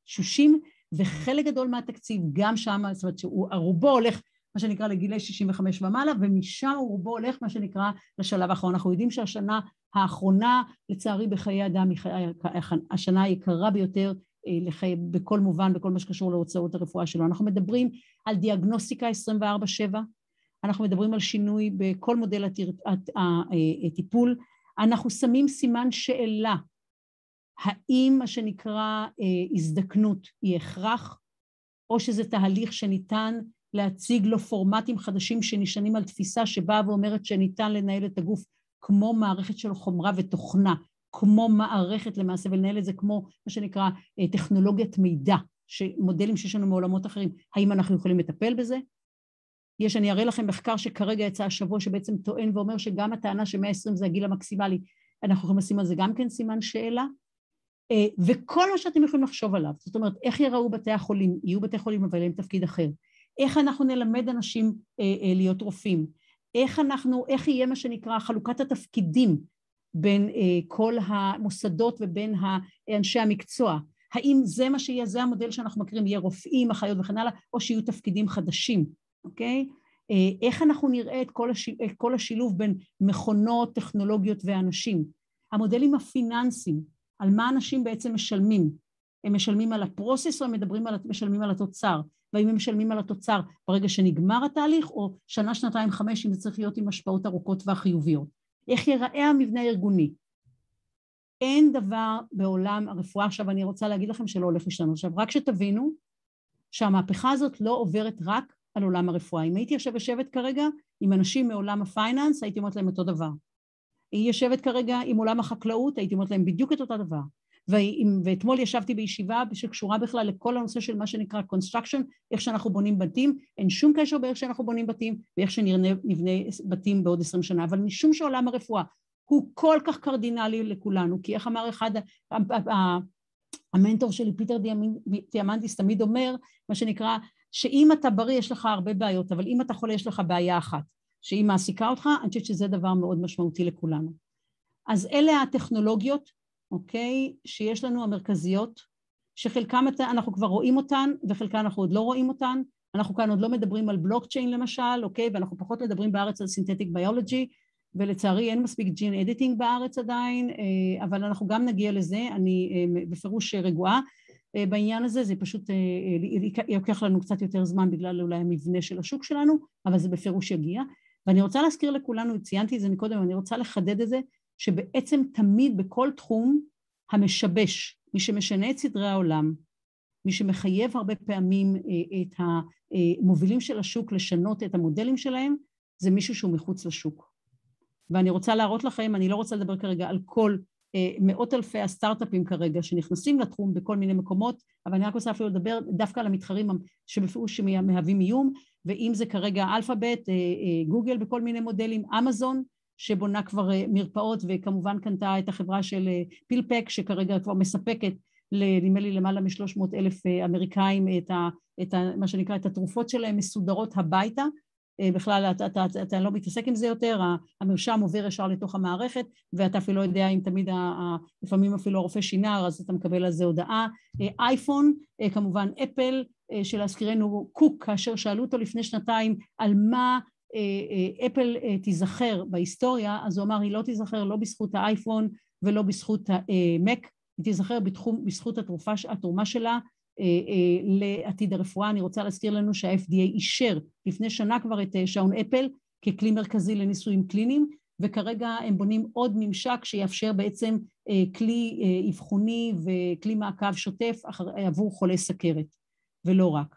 שושים, וחלק גדול מהתקציב גם שם, זאת אומרת שרובו הולך מה שנקרא לגילי 65 ומעלה, ומשם רובו הולך מה שנקרא לשלב האחרון. אנחנו יודעים שהשנה האחרונה לצערי בחיי אדם היא השנה היקרה ביותר בכל מובן, בכל מה שקשור להוצאות הרפואה שלו. אנחנו מדברים על דיאגנוסטיקה 24/7, אנחנו מדברים על שינוי בכל מודל הטיפול, אנחנו שמים סימן שאלה, האם מה שנקרא הזדקנות היא הכרח, או שזה תהליך שניתן להציג לו פורמטים חדשים שנשענים על תפיסה שבאה ואומרת שניתן לנהל את הגוף כמו מערכת של חומרה ותוכנה, כמו מערכת למעשה, ולנהל את זה כמו מה שנקרא טכנולוגיית מידע, מודלים שיש לנו מעולמות אחרים, האם אנחנו יכולים לטפל בזה? אני אראה לכם מחקר שכרגע יצא השבוע שבעצם טוען ואומר שגם הטענה ש-120 זה הגיל המקסימלי, אנחנו יכולים לשים על זה גם כן סימן שאלה, וכל מה שאתם יכולים לחשוב עליו, זאת אומרת, איך יראו בתי החולים, יהיו בתי חולים אבל הם תפקיד אחר, איך אנחנו נלמד אנשים להיות רופאים, איך יהיה מה שנקרא חלוקת התפקידים בין כל המוסדות ובין אנשי המקצוע, האם זה מה שיהיה, זה המודל שאנחנו מכירים, יהיה רופאים, אחיות וכן הלאה, או שיהיו תפקידים חדשים, אוקיי? איך אנחנו נראה את כל השילוב בין מכונות, טכנולוגיות ואנשים? המודלים הפיננסיים, על מה אנשים בעצם משלמים? הם משלמים על הפרוסס או הם משלמים על התוצר? ואם הם משלמים על התוצר ברגע שנגמר התהליך, או שנה, שנתיים, חמש, אם זה צריך להיות עם השפעות ארוכות והחיוביות? איך ייראה המבנה הארגוני? אין דבר בעולם הרפואה, עכשיו אני רוצה להגיד לכם שלא הולך להשתנות. עכשיו, רק שתבינו שהמהפכה הזאת לא עוברת רק על עולם הרפואה. אם הייתי יושבת כרגע עם אנשים מעולם הפייננס, הייתי אומרת להם אותו דבר. היא יושבת כרגע עם עולם החקלאות, הייתי אומרת להם בדיוק את אותו דבר. ואתמול ישבתי בישיבה שקשורה בכלל לכל הנושא של מה שנקרא construction, איך שאנחנו בונים בתים, אין שום קשר באיך שאנחנו בונים בתים, ואיך שנבנה בתים בעוד 20 שנה, אבל משום שעולם הרפואה הוא כל כך קרדינלי לכולנו, כי איך אמר אחד, המנטור שלי, פיטר דיאמנטיס, תמיד אומר, מה שנקרא, שאם אתה בריא יש לך הרבה בעיות, אבל אם אתה חולה יש לך בעיה אחת. שהיא מעסיקה אותך, אני חושבת שזה דבר מאוד משמעותי לכולנו. אז אלה הטכנולוגיות, אוקיי, שיש לנו המרכזיות, שחלקם אנחנו כבר רואים אותן, וחלקם אנחנו עוד לא רואים אותן, אנחנו כאן עוד לא מדברים על בלוקצ'יין למשל, אוקיי, ואנחנו פחות מדברים בארץ על סינתטיק ביולוגי, ולצערי אין מספיק ג'ין אדיטינג בארץ עדיין, אבל אנחנו גם נגיע לזה, אני בפירוש רגועה בעניין הזה, זה פשוט יוקח לנו קצת יותר זמן בגלל אולי המבנה של השוק שלנו, אבל זה בפירוש יגיע. ואני רוצה להזכיר לכולנו, ציינתי את זה מקודם, אני רוצה לחדד את זה, שבעצם תמיד בכל תחום המשבש, מי שמשנה את סדרי העולם, מי שמחייב הרבה פעמים את המובילים של השוק לשנות את המודלים שלהם, זה מישהו שהוא מחוץ לשוק. ואני רוצה להראות לכם, אני לא רוצה לדבר כרגע על כל מאות אלפי הסטארט-אפים כרגע שנכנסים לתחום בכל מיני מקומות, אבל אני רק רוצה אפילו לדבר דווקא על המתחרים שבפירוש מהווים איום, ואם זה כרגע אלפאבית, גוגל בכל מיני מודלים, אמזון, שבונה כבר מרפאות וכמובן קנתה את החברה של פילפק, שכרגע כבר מספקת, נדמה לי למעלה מ-300,000 אמריקאים, מה שנקרא את התרופות שלהם מסודרות הביתה, בכלל אתה לא מתעסק עם זה יותר, המרשם עובר ישר לתוך המערכת, ואתה אפילו לא יודע אם תמיד, לפעמים אפילו הרופא שינר, אז אתה מקבל על זה הודעה. אייפון, כמובן אפל, שלהזכירנו קוק, כאשר שאלו אותו לפני שנתיים על מה אפל תיזכר בהיסטוריה, אז הוא אמר, היא לא תיזכר לא בזכות האייפון ולא בזכות המק, היא תיזכר בזכות התרומה שלה לעתיד הרפואה. אני רוצה להזכיר לנו שה-FDA אישר לפני שנה כבר את שעון אפל ככלי מרכזי לניסויים קליניים, וכרגע הם בונים עוד ממשק שיאפשר בעצם כלי אבחוני וכלי מעקב שוטף עבור חולי סכרת, ולא רק.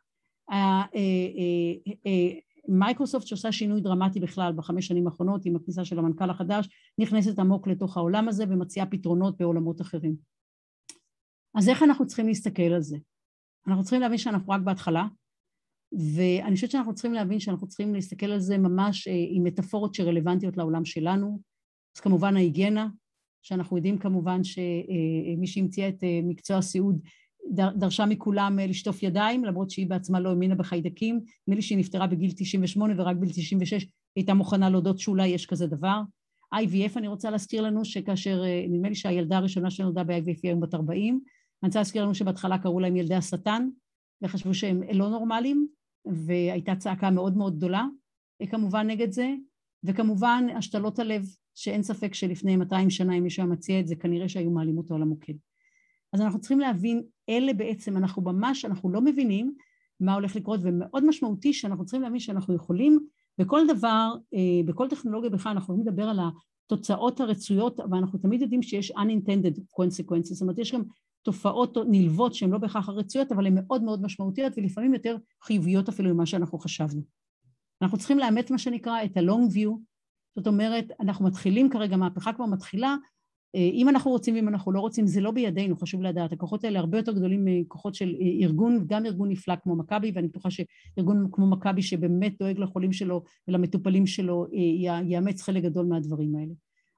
מייקרוסופט שעושה שינוי דרמטי בכלל בחמש שנים האחרונות עם הכניסה של המנכ"ל החדש, נכנסת עמוק לתוך העולם הזה ומציעה פתרונות בעולמות אחרים. אז איך אנחנו צריכים להסתכל על זה? אנחנו צריכים להבין שאנחנו רק בהתחלה, ואני חושבת שאנחנו צריכים להבין שאנחנו צריכים להסתכל על זה ממש עם מטאפורות שרלוונטיות לעולם שלנו. אז כמובן ההיגיינה, שאנחנו יודעים כמובן שמי שהמציאה את מקצוע הסיעוד דרשה מכולם לשטוף ידיים, למרות שהיא בעצמה לא האמינה בחיידקים. נדמה לי שהיא נפטרה בגיל 98 ורק בגיל 96 הייתה מוכנה להודות שאולי יש כזה דבר. IVF, אני רוצה להזכיר לנו שכאשר, נדמה לי שהילדה הראשונה שנולדה ב-IVF היום בת 40, אני רוצה להזכיר לנו שבהתחלה קראו להם ילדי השטן, וחשבו שהם לא נורמליים, והייתה צעקה מאוד מאוד גדולה, כמובן נגד זה, וכמובן השתלות הלב, שאין ספק שלפני 200 שנה, אם מישהו המציע את זה, כנראה שהיו מעלים אותו על המוקד. אז אנחנו צריכים להבין, אלה בעצם, אנחנו לא מבינים מה הולך לקרות, ומאוד משמעותי שאנחנו צריכים להבין שאנחנו יכולים, בכל דבר, בכל טכנולוגיה בכלל, אנחנו יכולים לדבר על התוצאות הרצויות, אבל אנחנו תמיד יודעים שיש unintended consequences, זאת אומרת, יש גם תופעות נלוות שהן לא בהכרח הרצויות, אבל הן מאוד מאוד משמעותיות, ולפעמים יותר חיוביות אפילו ממה שאנחנו חשבנו. אנחנו צריכים לאמץ מה שנקרא את ה-long view, זאת אומרת, אנחנו מתחילים כרגע, מהפכה כבר מתחילה, אם אנחנו רוצים ואם אנחנו לא רוצים, זה לא בידינו, חשוב לדעת. הכוחות האלה הרבה יותר גדולים מכוחות של ארגון, גם ארגון נפלא כמו מכבי, ואני בטוחה שארגון כמו מכבי שבאמת דואג לחולים שלו ולמטופלים שלו, יאמץ חלק גדול מהדברים האלה.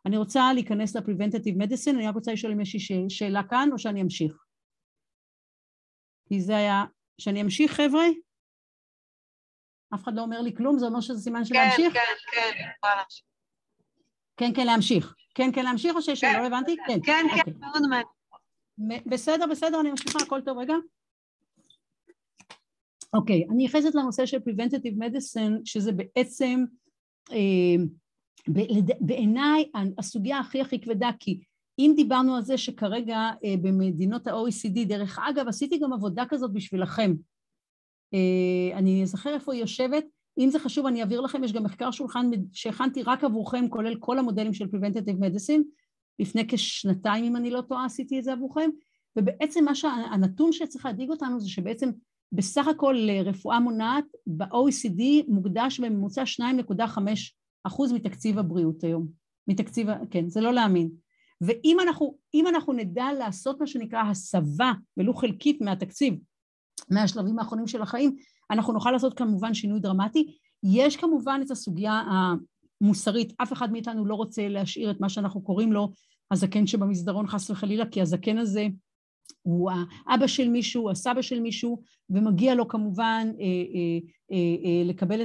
אני רוצה להיכנס ל-preventative medicine, אני רק רוצה לשאול אם יש שאלה כאן, או שאני אמשיך. כי זה היה, שאני אמשיך חבר'ה? אף אחד לא אומר לי כלום, זה אומר שזה סימן של להמשיך? כן, כן, כן, כן, להמשיך. כן, כן, להמשיך או שיש שאלה, לא הבנתי? כן, כן, מאוד מעניין. בסדר, בסדר, אני ממשיכה, הכל טוב, רגע. אוקיי, אני נכנסת לנושא של preventative medicine, שזה בעצם, בעיניי, הסוגיה הכי הכי כבדה, כי אם דיברנו על זה שכרגע במדינות ה-OECD, דרך אגב, עשיתי גם עבודה כזאת בשבילכם. אני אזכר איפה היא יושבת, אם זה חשוב, אני אעביר לכם, יש גם מחקר שולחן שהכנתי רק עבורכם, כולל כל המודלים של Preventative Medicine, לפני כשנתיים, אם אני לא טועה, עשיתי את זה עבורכם, ובעצם הנתון שצריך להדאיג אותנו, זה שבעצם בסך הכל רפואה מונעת, ב-OECD מוקדש בממוצע 2.5% מתקציב הבריאות היום, מתקציב, כן, זה לא להאמין. ואם אנחנו נדע לעשות מה שנקרא הסבה, ולו חלקית מהתקציב, מהשלבים האחרונים של החיים, אנחנו נוכל לעשות כמובן שינוי דרמטי. יש כמובן את הסוגיה המוסרית, אף אחד מאיתנו לא רוצה להשאיר את מה שאנחנו קוראים לו הזקן שבמסדרון חס וחלילה, כי הזקן הזה הוא האבא של מישהו, הסבא של מישהו, ומגיע לו כמובן לקבל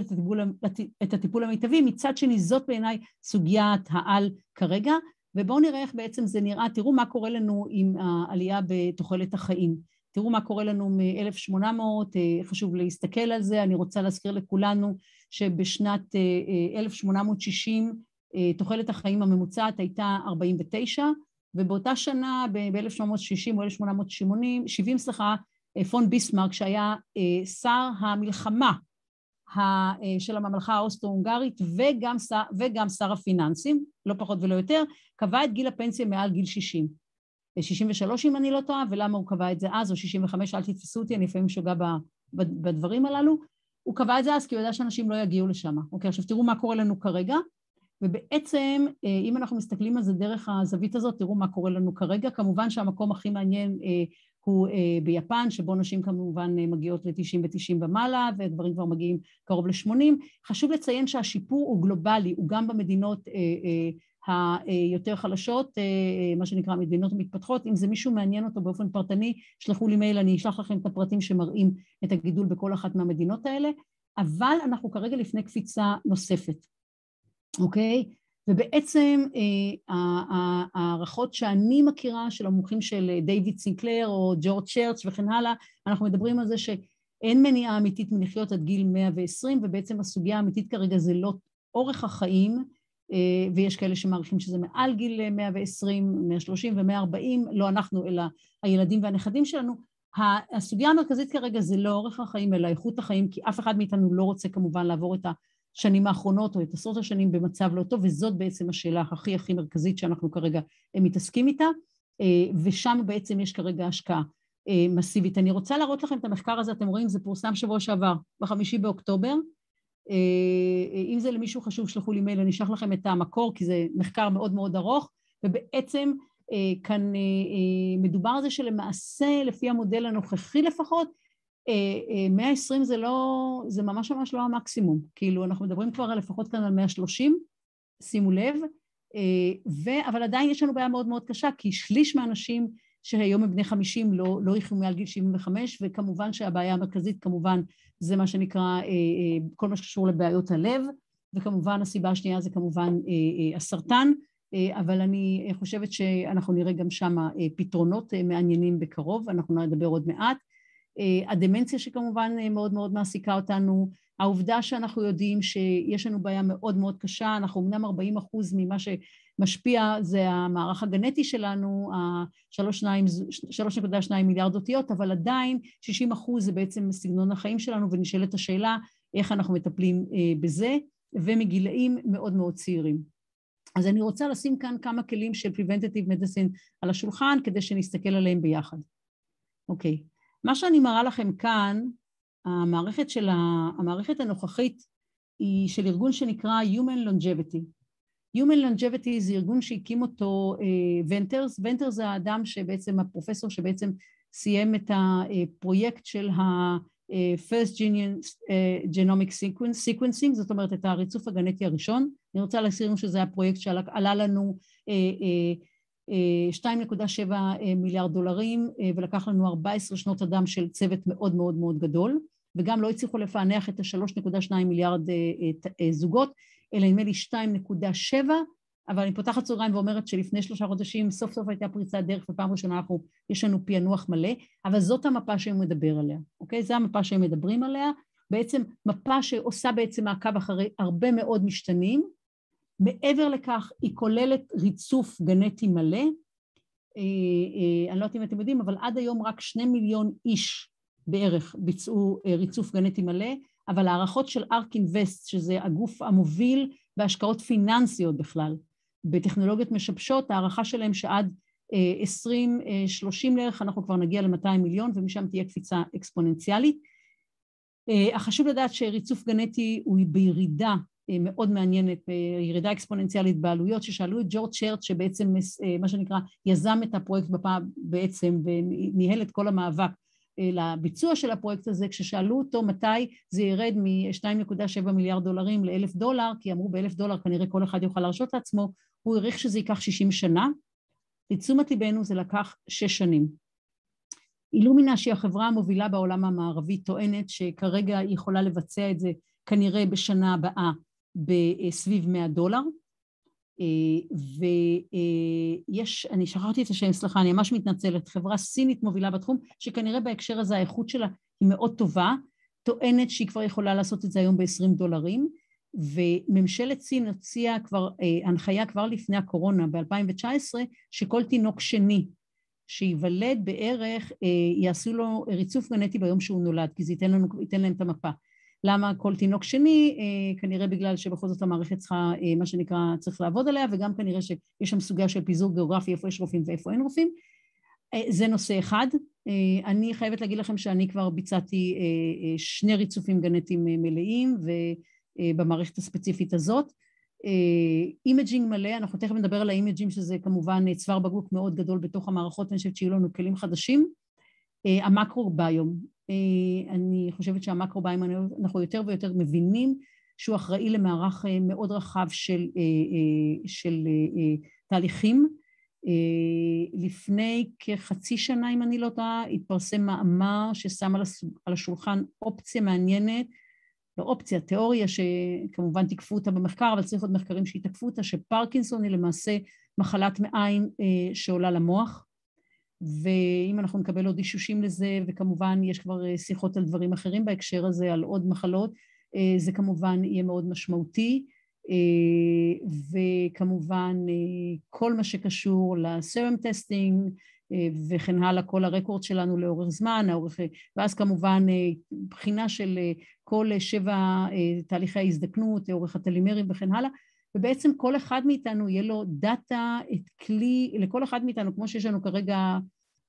את הטיפול המיטבי, מצד שני זאת בעיניי סוגיית העל כרגע, ובואו נראה איך בעצם זה נראה, תראו מה קורה לנו עם העלייה בתוחלת החיים, תראו מה קורה לנו מ-1800, חשוב להסתכל על זה, אני רוצה להזכיר לכולנו שבשנת 1860 תוחלת החיים הממוצעת הייתה 49, ובאותה שנה, ב-1860 או 1870, פון ביסמרק, שהיה שר המלחמה של הממלכה האוסטרו-הונגרית, וגם שר הפיננסים, לא פחות ולא יותר, קבע את גיל הפנסיה מעל גיל 60. 63 אם אני לא טועה, ולמה הוא קבע את זה אז, או 65, אל תתפסו אותי, אני לפעמים שוגע בדברים הללו. הוא קבע את זה אז, כי הוא יודע שאנשים לא יגיעו לשם. אוקיי, עכשיו תראו מה קורה לנו כרגע. ובעצם, אם אנחנו מסתכלים על זה דרך הזווית הזאת, תראו מה קורה לנו כרגע. כמובן שהמקום הכי מעניין הוא ביפן, שבו נשים כמובן מגיעות ל-90 ו-90 ומעלה, וגברים כבר מגיעים קרוב ל-80. חשוב לציין שהשיפור הוא גלובלי, הוא גם במדינות היותר חלשות, מה שנקרא מדינות מתפתחות. אם זה מישהו מעניין אותו באופן פרטני, שלחו לי מייל, אני אשלח לכם את הפרטים שמראים את הגידול בכל אחת מהמדינות האלה, אבל אנחנו כרגע לפני קפיצה נוספת. אוקיי? ובעצם הערכות שאני מכירה של המומחים של דיוויד סינקלר או ג'ורג' צ'רץ' וכן הלאה, אנחנו מדברים על זה שאין מניעה אמיתית מלחיות עד גיל 120, ובעצם הסוגיה האמיתית כרגע זה לא אורך החיים, ויש כאלה שמעריכים שזה מעל גיל 120, 130 ו-140, לא אנחנו אלא הילדים והנכדים שלנו. הסוגיה המרכזית כרגע זה לא אורך החיים אלא איכות החיים, כי אף אחד מאיתנו לא רוצה כמובן לעבור את ה... שנים האחרונות או את עשרות השנים במצב לא טוב, וזאת בעצם השאלה הכי הכי מרכזית שאנחנו כרגע מתעסקים איתה, ושם בעצם יש כרגע השקעה מסיבית. אני רוצה להראות לכם את המחקר הזה, אתם רואים, זה פורסם שבוע שעבר, ב5 באוקטובר, אם זה למישהו חשוב, שלחו לי מייל, אני אשלח לכם את המקור, כי זה מחקר מאוד מאוד ארוך, ובעצם כאן מדובר על זה שלמעשה, לפי המודל הנוכחי לפחות, 120 זה לא, זה ממש ממש לא המקסימום, כאילו אנחנו מדברים כבר לפחות כאן על 130, שימו לב, אבל עדיין יש לנו בעיה מאוד מאוד קשה, כי שליש מהאנשים שהיום הם בני 50 לא יחיו מעל גיל 75, וכמובן שהבעיה המרכזית כמובן זה מה שנקרא, כל מה שקשור לבעיות הלב, וכמובן הסיבה השנייה זה כמובן הסרטן, אבל אני חושבת שאנחנו נראה גם שם פתרונות מעניינים בקרוב, אנחנו נדבר עוד מעט, הדמנציה שכמובן מאוד מאוד מעסיקה אותנו, העובדה שאנחנו יודעים שיש לנו בעיה מאוד מאוד קשה, אנחנו אמנם 40% ממה שמשפיע זה המערך הגנטי שלנו, 3.2 מיליארד אותיות, אבל עדיין 60% זה בעצם סגנון החיים שלנו, ונשאלת השאלה איך אנחנו מטפלים בזה, ומגילאים מאוד מאוד צעירים. אז אני רוצה לשים כאן כמה כלים של preventative medicine על השולחן, כדי שנסתכל עליהם ביחד. אוקיי. מה שאני מראה לכם כאן, המערכת הנוכחית היא של ארגון שנקרא Human Longevity. Human Longevity זה ארגון שהקים אותו Venters. Venters זה האדם שבעצם, הפרופסור שבעצם סיים את הפרויקט של ה-First Genomic Sequencing, זאת אומרת את הריצוף הגנטי הראשון. אני רוצה להזכיר שזה הפרויקט שעלה לנו 2.7 מיליארד דולרים, ולקח לנו 14 שנות אדם של צוות מאוד מאוד מאוד גדול, וגם לא הצליחו לפענח את ה-3.2 מיליארד זוגות, אלא נדמה לי 2.7, אבל אני פותחת סוגריים ואומרת שלפני 3 חודשים סוף סוף הייתה פריצת דרך, ופעם ראשונה יש לנו פענוח מלא, אבל זאת המפה שהם מדברים עליה, אוקיי? זו המפה שהם מדברים עליה, בעצם מפה שעושה בעצם מעקב אחרי הרבה מאוד משתנים, מעבר לכך היא כוללת ריצוף גנטי מלא, אני לא יודעת אם אתם יודעים, אבל עד היום רק 2 מיליון איש בערך ביצעו ריצוף גנטי מלא, אבל הערכות של ARK Invest, שזה הגוף המוביל בהשקעות פיננסיות בכלל, בטכנולוגיות משבשות, הערכה שלהם שעד 20-30 לערך אנחנו כבר נגיע ל200 מיליון, ומשם תהיה קפיצה אקספוננציאלית. חשוב לדעת שריצוף גנטי הוא בירידה, מאוד מעניינת, ירידה אקספוננציאלית בעלויות, ששאלו את ג'ורג' צ'רץ' שבעצם מה שנקרא יזם את הפרויקט בפעם בעצם וניהל את כל המאבק לביצוע של הפרויקט הזה, כששאלו אותו מתי זה ירד מ-2.7 מיליארד דולרים ל$1,000, כי אמרו ב$1,000 כנראה כל אחד יוכל להרשות לעצמו, הוא העריך שזה ייקח 60 שנה, לתשומת ליבנו זה לקח 6 שנים, אילומינה, שהיא החברה המובילה בעולם המערבי, טוענת שכרגע היא יכולה לבצע את זה כנראה בשנה הבאה בסביב $100. ויש, אני שכחתי את השם, סליחה, אני ממש מתנצלת, חברה סינית מובילה בתחום, שכנראה בהקשר הזה האיכות שלה היא מאוד טובה, טוענת שהיא כבר יכולה לעשות את זה היום $20, וממשלת סין הוציאה כבר, הנחיה כבר לפני הקורונה, ב-2019, שכל תינוק שני שיוולד בערך, יעשו לו ריצוף גנטי ביום שהוא נולד, כי זה ייתן להם את המפה. למה כל תינוק שני? כנראה בגלל שבכל זאת המערכת צריכה, מה שנקרא, צריך לעבוד עליה, וגם כנראה שיש שם סוגיה של פיזור גיאוגרפי, איפה יש רופאים ואיפה אין רופאים. זה נושא אחד. אני חייבת להגיד לכם שאני כבר ביצעתי 2 ריצופים גנטיים מלאים, ובמערכת הספציפית הזאת. אימג'ינג מלא, אנחנו תכף נדבר על האימג'ינג, שזה כמובן צוואר בקבוק מאוד גדול בתוך המערכות, ואני חושבת שיהיו לנו כלים חדשים. המקרוביום, אני חושבת שהמקרוביום, אנחנו יותר ויותר מבינים שהוא אחראי למערך מאוד רחב של תהליכים. לפני כחצי שנה, אם אני לא טועה, התפרסם מאמר ששם על השולחן אופציה מעניינת, לא אופציה, תיאוריה שכמובן תקפו אותה במחקר, אבל צריך עוד מחקרים שהתקפו אותה, שפרקינסון היא למעשה מחלת מעיים שעולה למוח, ואם אנחנו נקבל עוד אישושים לזה, וכמובן יש כבר שיחות על דברים אחרים בהקשר הזה, על עוד מחלות, זה כמובן יהיה מאוד משמעותי, וכמובן כל מה שקשור לסרם טסטינג, וכן הלאה, כל הרקורד שלנו לאורך זמן, ואז כמובן בחינה של כל 7 תהליכי ההזדקנות, אורך הטלימרים וכן הלאה, ובעצם כל אחד מאיתנו יהיה לו דאטה, את כלי, לכל אחד מאיתנו, כמו שיש לנו כרגע,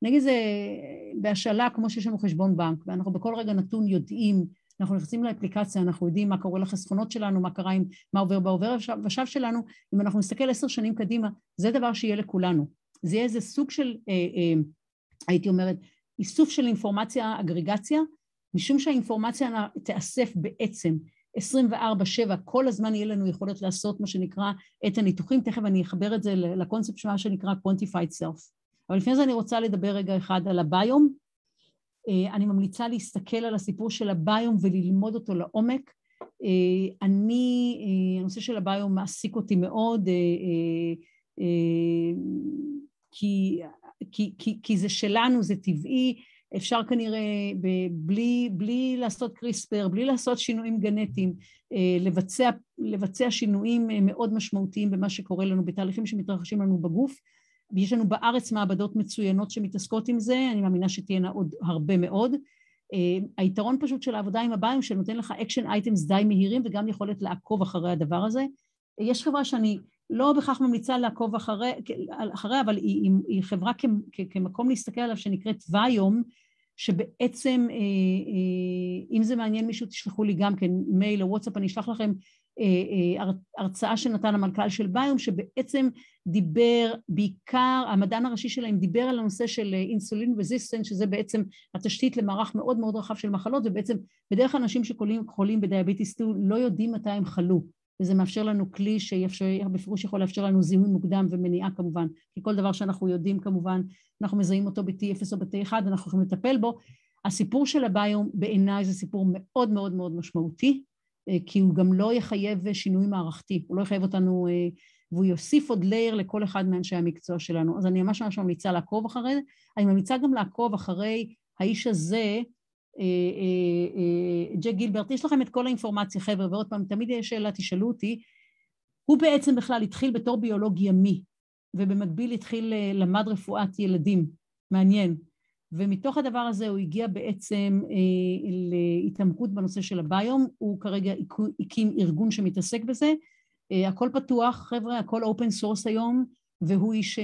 נגיד זה בהשאלה, כמו שיש לנו חשבון בנק, ואנחנו בכל רגע נתון יודעים, אנחנו נכנסים לאפליקציה, אנחנו יודעים מה קורה לחסכונות שלנו, מה קרה עם מה עובר בעובר ושב שלנו, אם אנחנו נסתכל 10 שנים קדימה, זה דבר שיהיה לכולנו. זה יהיה איזה סוג של, הייתי אומרת, איסוף של אינפורמציה, אגריגציה, משום שהאינפורמציה תאסף בעצם 24/7, כל הזמן יהיה לנו יכולת לעשות מה שנקרא את הניתוחים, תכף אני אחבר את זה לקונספט שמה שנקרא Quantified Self. אבל לפני זה אני רוצה לדבר רגע אחד על הביום. אני ממליצה להסתכל על הסיפור של הביום וללמוד אותו לעומק. הנושא של הביום מעסיק אותי מאוד, כי זה שלנו, זה טבעי, אפשר כנראה בלי לעשות קריספר, בלי לעשות שינויים גנטיים, לבצע שינויים מאוד משמעותיים במה שקורה לנו, בתהליכים שמתרחשים לנו בגוף. יש לנו בארץ מעבדות מצוינות שמתעסקות עם זה, אני מאמינה שתהיינה עוד הרבה מאוד. היתרון פשוט של העבודה עם הביום, שנותן לך אקשן אייטמס די מהירים, וגם יכולת לעקוב אחרי הדבר הזה. יש חברה שאני לא בכך ממליצה לעקוב אחריה, אבל היא חברה כמקום להסתכל עליו שנקראת ויום, שבעצם, אם זה מעניין מישהו, תשלחו לי גם כן מייל או וואטסאפ, אני אשלח לכם הרצאה שנתן המנכ"ל של ביום, שבעצם דיבר בעיקר, המדען הראשי שלהם דיבר על הנושא של אינסולין רזיסטנט, שזה בעצם התשתית למערך מאוד מאוד רחב של מחלות, ובעצם בדרך כלל אנשים שחולים בדיאביטיס לא יודעים מתי הם חלו. וזה מאפשר לנו כלי שבפירוש יכול לאפשר לנו זיהוי מוקדם ומניעה כמובן, כי כל דבר שאנחנו יודעים כמובן, אנחנו מזהים אותו ב-T0 או ב-T1, אנחנו יכולים לטפל בו. הסיפור של הביום בעיניי זה סיפור מאוד מאוד מאוד משמעותי, כי הוא גם לא יחייב שינוי מערכתי, הוא לא יחייב אותנו, והוא יוסיף עוד לייר לכל אחד מאנשי המקצוע שלנו. אז אני ממש ממליצה לעקוב אחרי זה, אני ממליצה גם לעקוב אחרי האיש הזה, ג'ק גילברט, יש לכם את כל האינפורמציה חבר'ה, ועוד פעם תמיד יש שאלה, תשאלו אותי. הוא בעצם בכלל התחיל בתור ביולוג ימי, ובמקביל התחיל למד רפואת ילדים, מעניין, ומתוך הדבר הזה הוא הגיע בעצם להתעמקות בנושא של הביום. הוא כרגע הקים ארגון שמתעסק בזה, הכל פתוח חבר'ה, הכל אופן סורס היום, והוא איש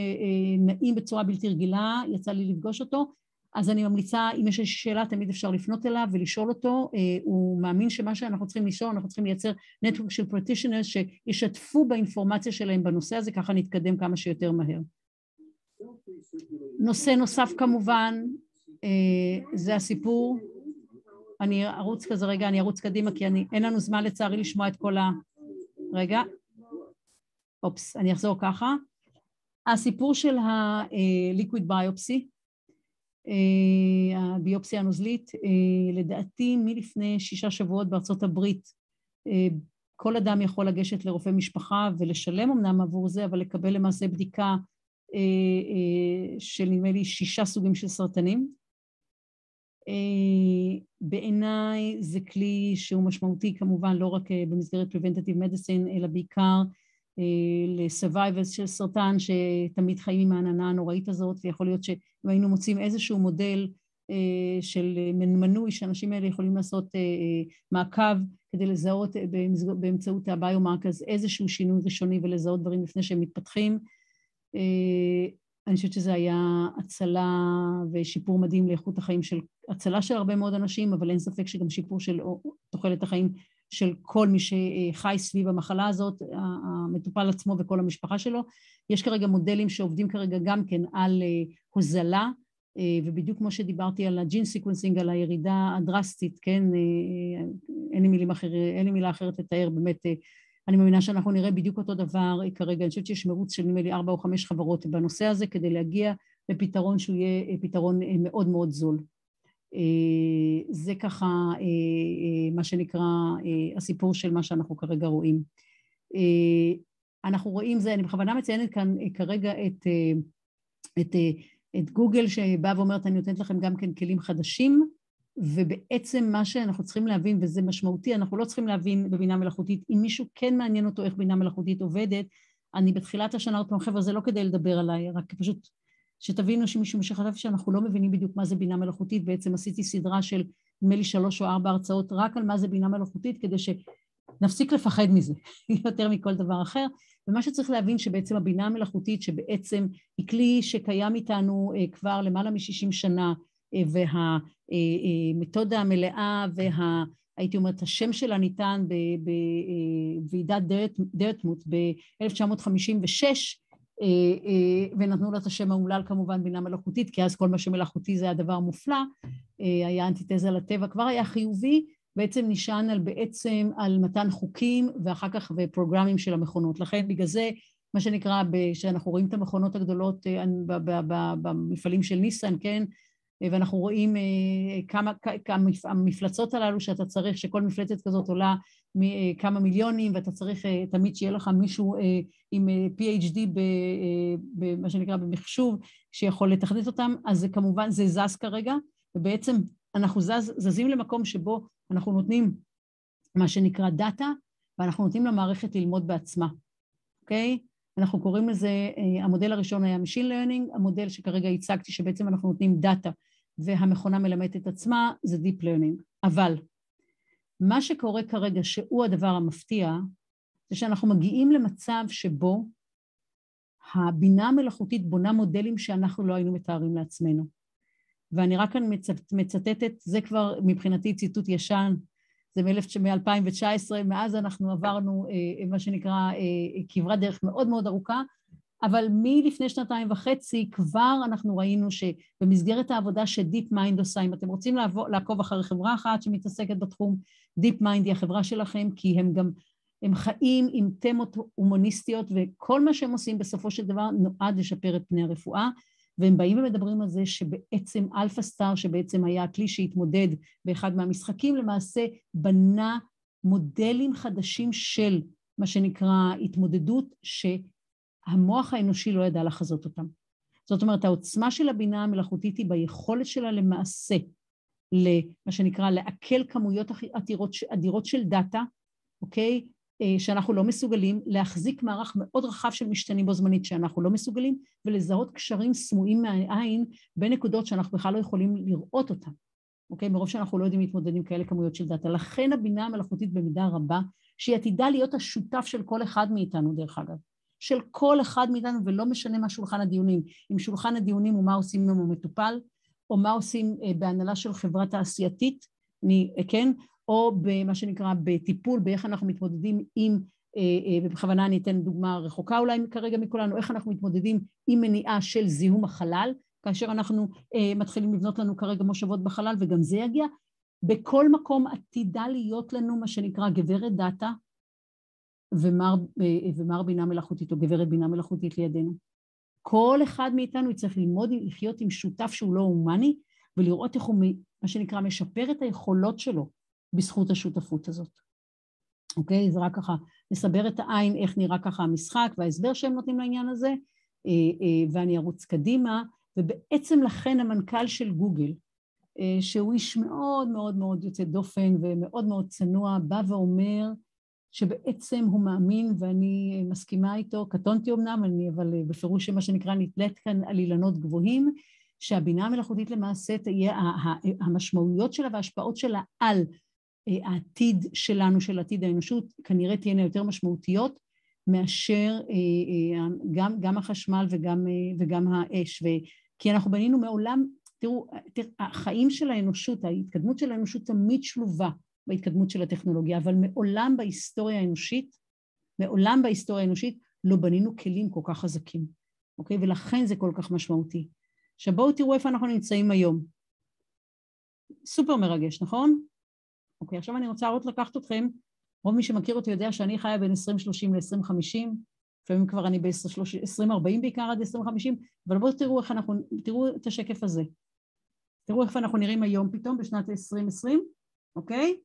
נעים בצורה בלתי רגילה, יצא לי לפגוש אותו. אז אני ממליצה, אם יש שאלה, תמיד אפשר לפנות אליו ולשאול אותו. הוא מאמין שמה שאנחנו צריכים לשאול, אנחנו צריכים לייצר נטוורק של פרטישנרס שישתפו באינפורמציה שלהם בנושא הזה, ככה נתקדם כמה שיותר מהר. נושא נוסף כמובן, זה הסיפור. אני ארוץ כזה רגע, אני ארוץ קדימה, כי אין לנו זמן לצערי לשמוע את כל רגע. אופס, אני אחזור ככה. הסיפור של הליקוויד ביופסי, הביופסיה הנוזלית, לדעתי מלפני 6 שבועות בארצות הברית, כל אדם יכול לגשת לרופא משפחה ולשלם אמנם עבור זה, אבל לקבל למעשה בדיקה של נדמה לי 6 סוגים של סרטנים. בעיניי זה כלי שהוא משמעותי כמובן לא רק במסגרת preventative medicine, אלא בעיקר ל-survivors של סרטן שתמיד חיים עם העננה הנוראית הזאת, ויכול להיות שאם היינו מוצאים איזשהו מודל של מנוי שאנשים האלה יכולים לעשות מעקב כדי לזהות באמצעות הביומרקרס איזשהו שינוי ראשוני ולזהות דברים לפני שהם מתפתחים. אני חושבת שזה היה הצלה ושיפור מדהים לאיכות החיים של הצלה של הרבה מאוד אנשים, אבל אין ספק שגם שיפור של תוחלת החיים של כל מי שחי סביב המחלה הזאת, המטופל עצמו וכל המשפחה שלו. יש כרגע מודלים שעובדים כרגע גם כן על הוזלה, ובדיוק כמו שדיברתי על הג'ין סיקוונסינג, על הירידה הדרסטית, כן, אין לי מילה אחרת לתאר, באמת, אני מאמינה שאנחנו נראה בדיוק אותו דבר כרגע. אני חושבת שיש מרוץ של נדמה לי 4 או 5 חברות בנושא הזה, כדי להגיע לפתרון שהוא יהיה פתרון מאוד מאוד זול. זה ככה מה שנקרא הסיפור של מה שאנחנו כרגע רואים. אנחנו רואים זה, אני בכוונה מציינת כאן כרגע את גוגל שבאה ואומרת, אני נותנת לכם גם כן כלים חדשים, ובעצם מה שאנחנו צריכים להבין, וזה משמעותי, אנחנו לא צריכים להבין בבינה מלאכותית, אם מישהו כן מעניין אותו איך בינה מלאכותית עובדת, אני בתחילת השנה עוד פעם, חבר'ה, זה לא כדי לדבר עליי, רק פשוט שתבינו שמישהו שחטף שאנחנו לא מבינים בדיוק מה זה בינה מלאכותית, בעצם עשיתי סדרה של נדמה לי 3 או 4 הרצאות רק על מה זה בינה מלאכותית, כדי שנפסיק לפחד מזה, יותר מכל דבר אחר, ומה שצריך להבין שבעצם הבינה המלאכותית, שבעצם היא כלי שקיים איתנו כבר למעלה מ-60 שנה, והמתודה המלאה, והייתי אומרת, השם שלה ניתן בוועידת דרטמוט ב-1956, ונתנו לה את השם האומלל כמובן בינה מלאכותית, כי אז כל מה שמלאכותי זה היה דבר מופלא, היה אנטיתזה לטבע, כבר היה חיובי, בעצם נשען על מתן חוקים ואחר כך ופרוגרמים של המכונות. לכן בגלל זה מה שנקרא, שאנחנו רואים את המכונות הגדולות במפעלים של ניסן, כן, ואנחנו רואים כמה המפלצות הללו שאתה צריך, שכל מפלצת כזאת עולה כמה מיליונים, ואתה צריך תמיד שיהיה לך מישהו עם PhD במה שנקרא במחשוב, שיכול לתכנת אותם, אז זה כמובן, זה זז כרגע, ובעצם אנחנו זזים למקום שבו אנחנו נותנים מה שנקרא דאטה, ואנחנו נותנים למערכת ללמוד בעצמה, אוקיי? אנחנו קוראים לזה, המודל הראשון היה Machine Learning, המודל שכרגע הצגתי שבעצם אנחנו נותנים דאטה, והמכונה מלמדת את עצמה, זה Deep Learning. אבל מה שקורה כרגע, שהוא הדבר המפתיע, זה שאנחנו מגיעים למצב שבו הבינה המלאכותית בונה מודלים שאנחנו לא היינו מתארים לעצמנו. ואני רק כאן מצטטת, זה כבר מבחינתי ציטוט ישן, זה מ-2019, מאז אנחנו עברנו מה שנקרא כברת דרך מאוד מאוד ארוכה, אבל מלפני 2.5 כבר אנחנו ראינו שבמסגרת העבודה שדיפ מיינד עושה, אם אתם רוצים לעקוב אחרי חברה אחת שמתעסקת בתחום, דיפ מיינד היא החברה שלכם, כי הם גם, הם חיים עם תמות הומניסטיות, וכל מה שהם עושים בסופו של דבר נועד לשפר את פני הרפואה, והם באים ומדברים על זה שבעצם אלפא סטאר, שבעצם היה הכלי שהתמודד באחד מהמשחקים, למעשה בנה מודלים חדשים של מה שנקרא התמודדות, שהמוח האנושי לא ידע לחזות אותם. זאת אומרת, העוצמה של הבינה המלאכותית היא ביכולת שלה למעשה, למה שנקרא לעכל כמויות אדירות של דאטה, אוקיי? שאנחנו לא מסוגלים, להחזיק מערך מאוד רחב של משתנים בו זמנית שאנחנו לא מסוגלים, ולזהות קשרים סמויים מהעין בנקודות שאנחנו בכלל לא יכולים לראות אותם, אוקיי? מרוב שאנחנו לא יודעים להתמודד עם כאלה כמויות של דאטה. לכן הבינה המלאכותית במידה רבה, שהיא עתידה להיות השותף של כל אחד מאיתנו, דרך אגב, של כל אחד מאיתנו, ולא משנה מה שולחן הדיונים. אם שולחן הדיונים הוא מה עושים אם הוא מטופל, או מה עושים בהנהלה של חברה תעשייתית, כן? או במה שנקרא בטיפול, באיך אנחנו מתמודדים עם, ובכוונה אני אתן דוגמה רחוקה אולי כרגע מכולנו, איך אנחנו מתמודדים עם מניעה של זיהום החלל, כאשר אנחנו מתחילים לבנות לנו כרגע מושבות בחלל, וגם זה יגיע. בכל מקום עתידה להיות לנו מה שנקרא גברת דאטה, ומר בינה מלאכותית או גברת בינה מלאכותית לידינו. כל אחד מאיתנו יצטרך ללמוד לחיות עם שותף שהוא לא הומני, ולראות איך הוא, מה שנקרא, משפר את היכולות שלו בזכות השותפות הזאת. אוקיי? זה רק ככה, לסבר את העין, איך נראה ככה המשחק, וההסבר שהם נותנים לעניין הזה, ואני ארוץ קדימה, ובעצם לכן המנכ"ל של גוגל, שהוא איש מאוד מאוד מאוד יוצא דופן, ומאוד מאוד צנוע, בא ואומר, שבעצם הוא מאמין, ואני מסכימה איתו, קטונתי אמנם, אבל בפירוש שמה שנקרא נתלת כאן על אילנות גבוהים, שהבינה המלאכותית למעשה תהיה המשמעויות שלה וההשפעות שלה על העתיד שלנו, של עתיד האנושות, כנראה תהיינה יותר משמעותיות מאשר גם החשמל וגם האש, כי אנחנו בנינו מעולם, תראו, החיים של האנושות, ההתקדמות של האנושות תמיד שלובה, בהתקדמות של הטכנולוגיה, אבל מעולם בהיסטוריה האנושית לא בנינו כלים כל כך חזקים, אוקיי? ולכן זה כל כך משמעותי. עכשיו בואו תראו איפה אנחנו נמצאים היום. סופר מרגש, נכון? אוקיי, עכשיו אני רוצה עוד לקחת אתכם, רוב מי שמכיר אותי יודע שאני חיה בין 2030 ל-2050, לפעמים כבר אני ב-2040 בעיקר עד 2050, אבל בואו תראו איך אנחנו, תראו את השקף הזה. תראו איפה אנחנו נראים היום פתאום בשנת 2020, אוקיי?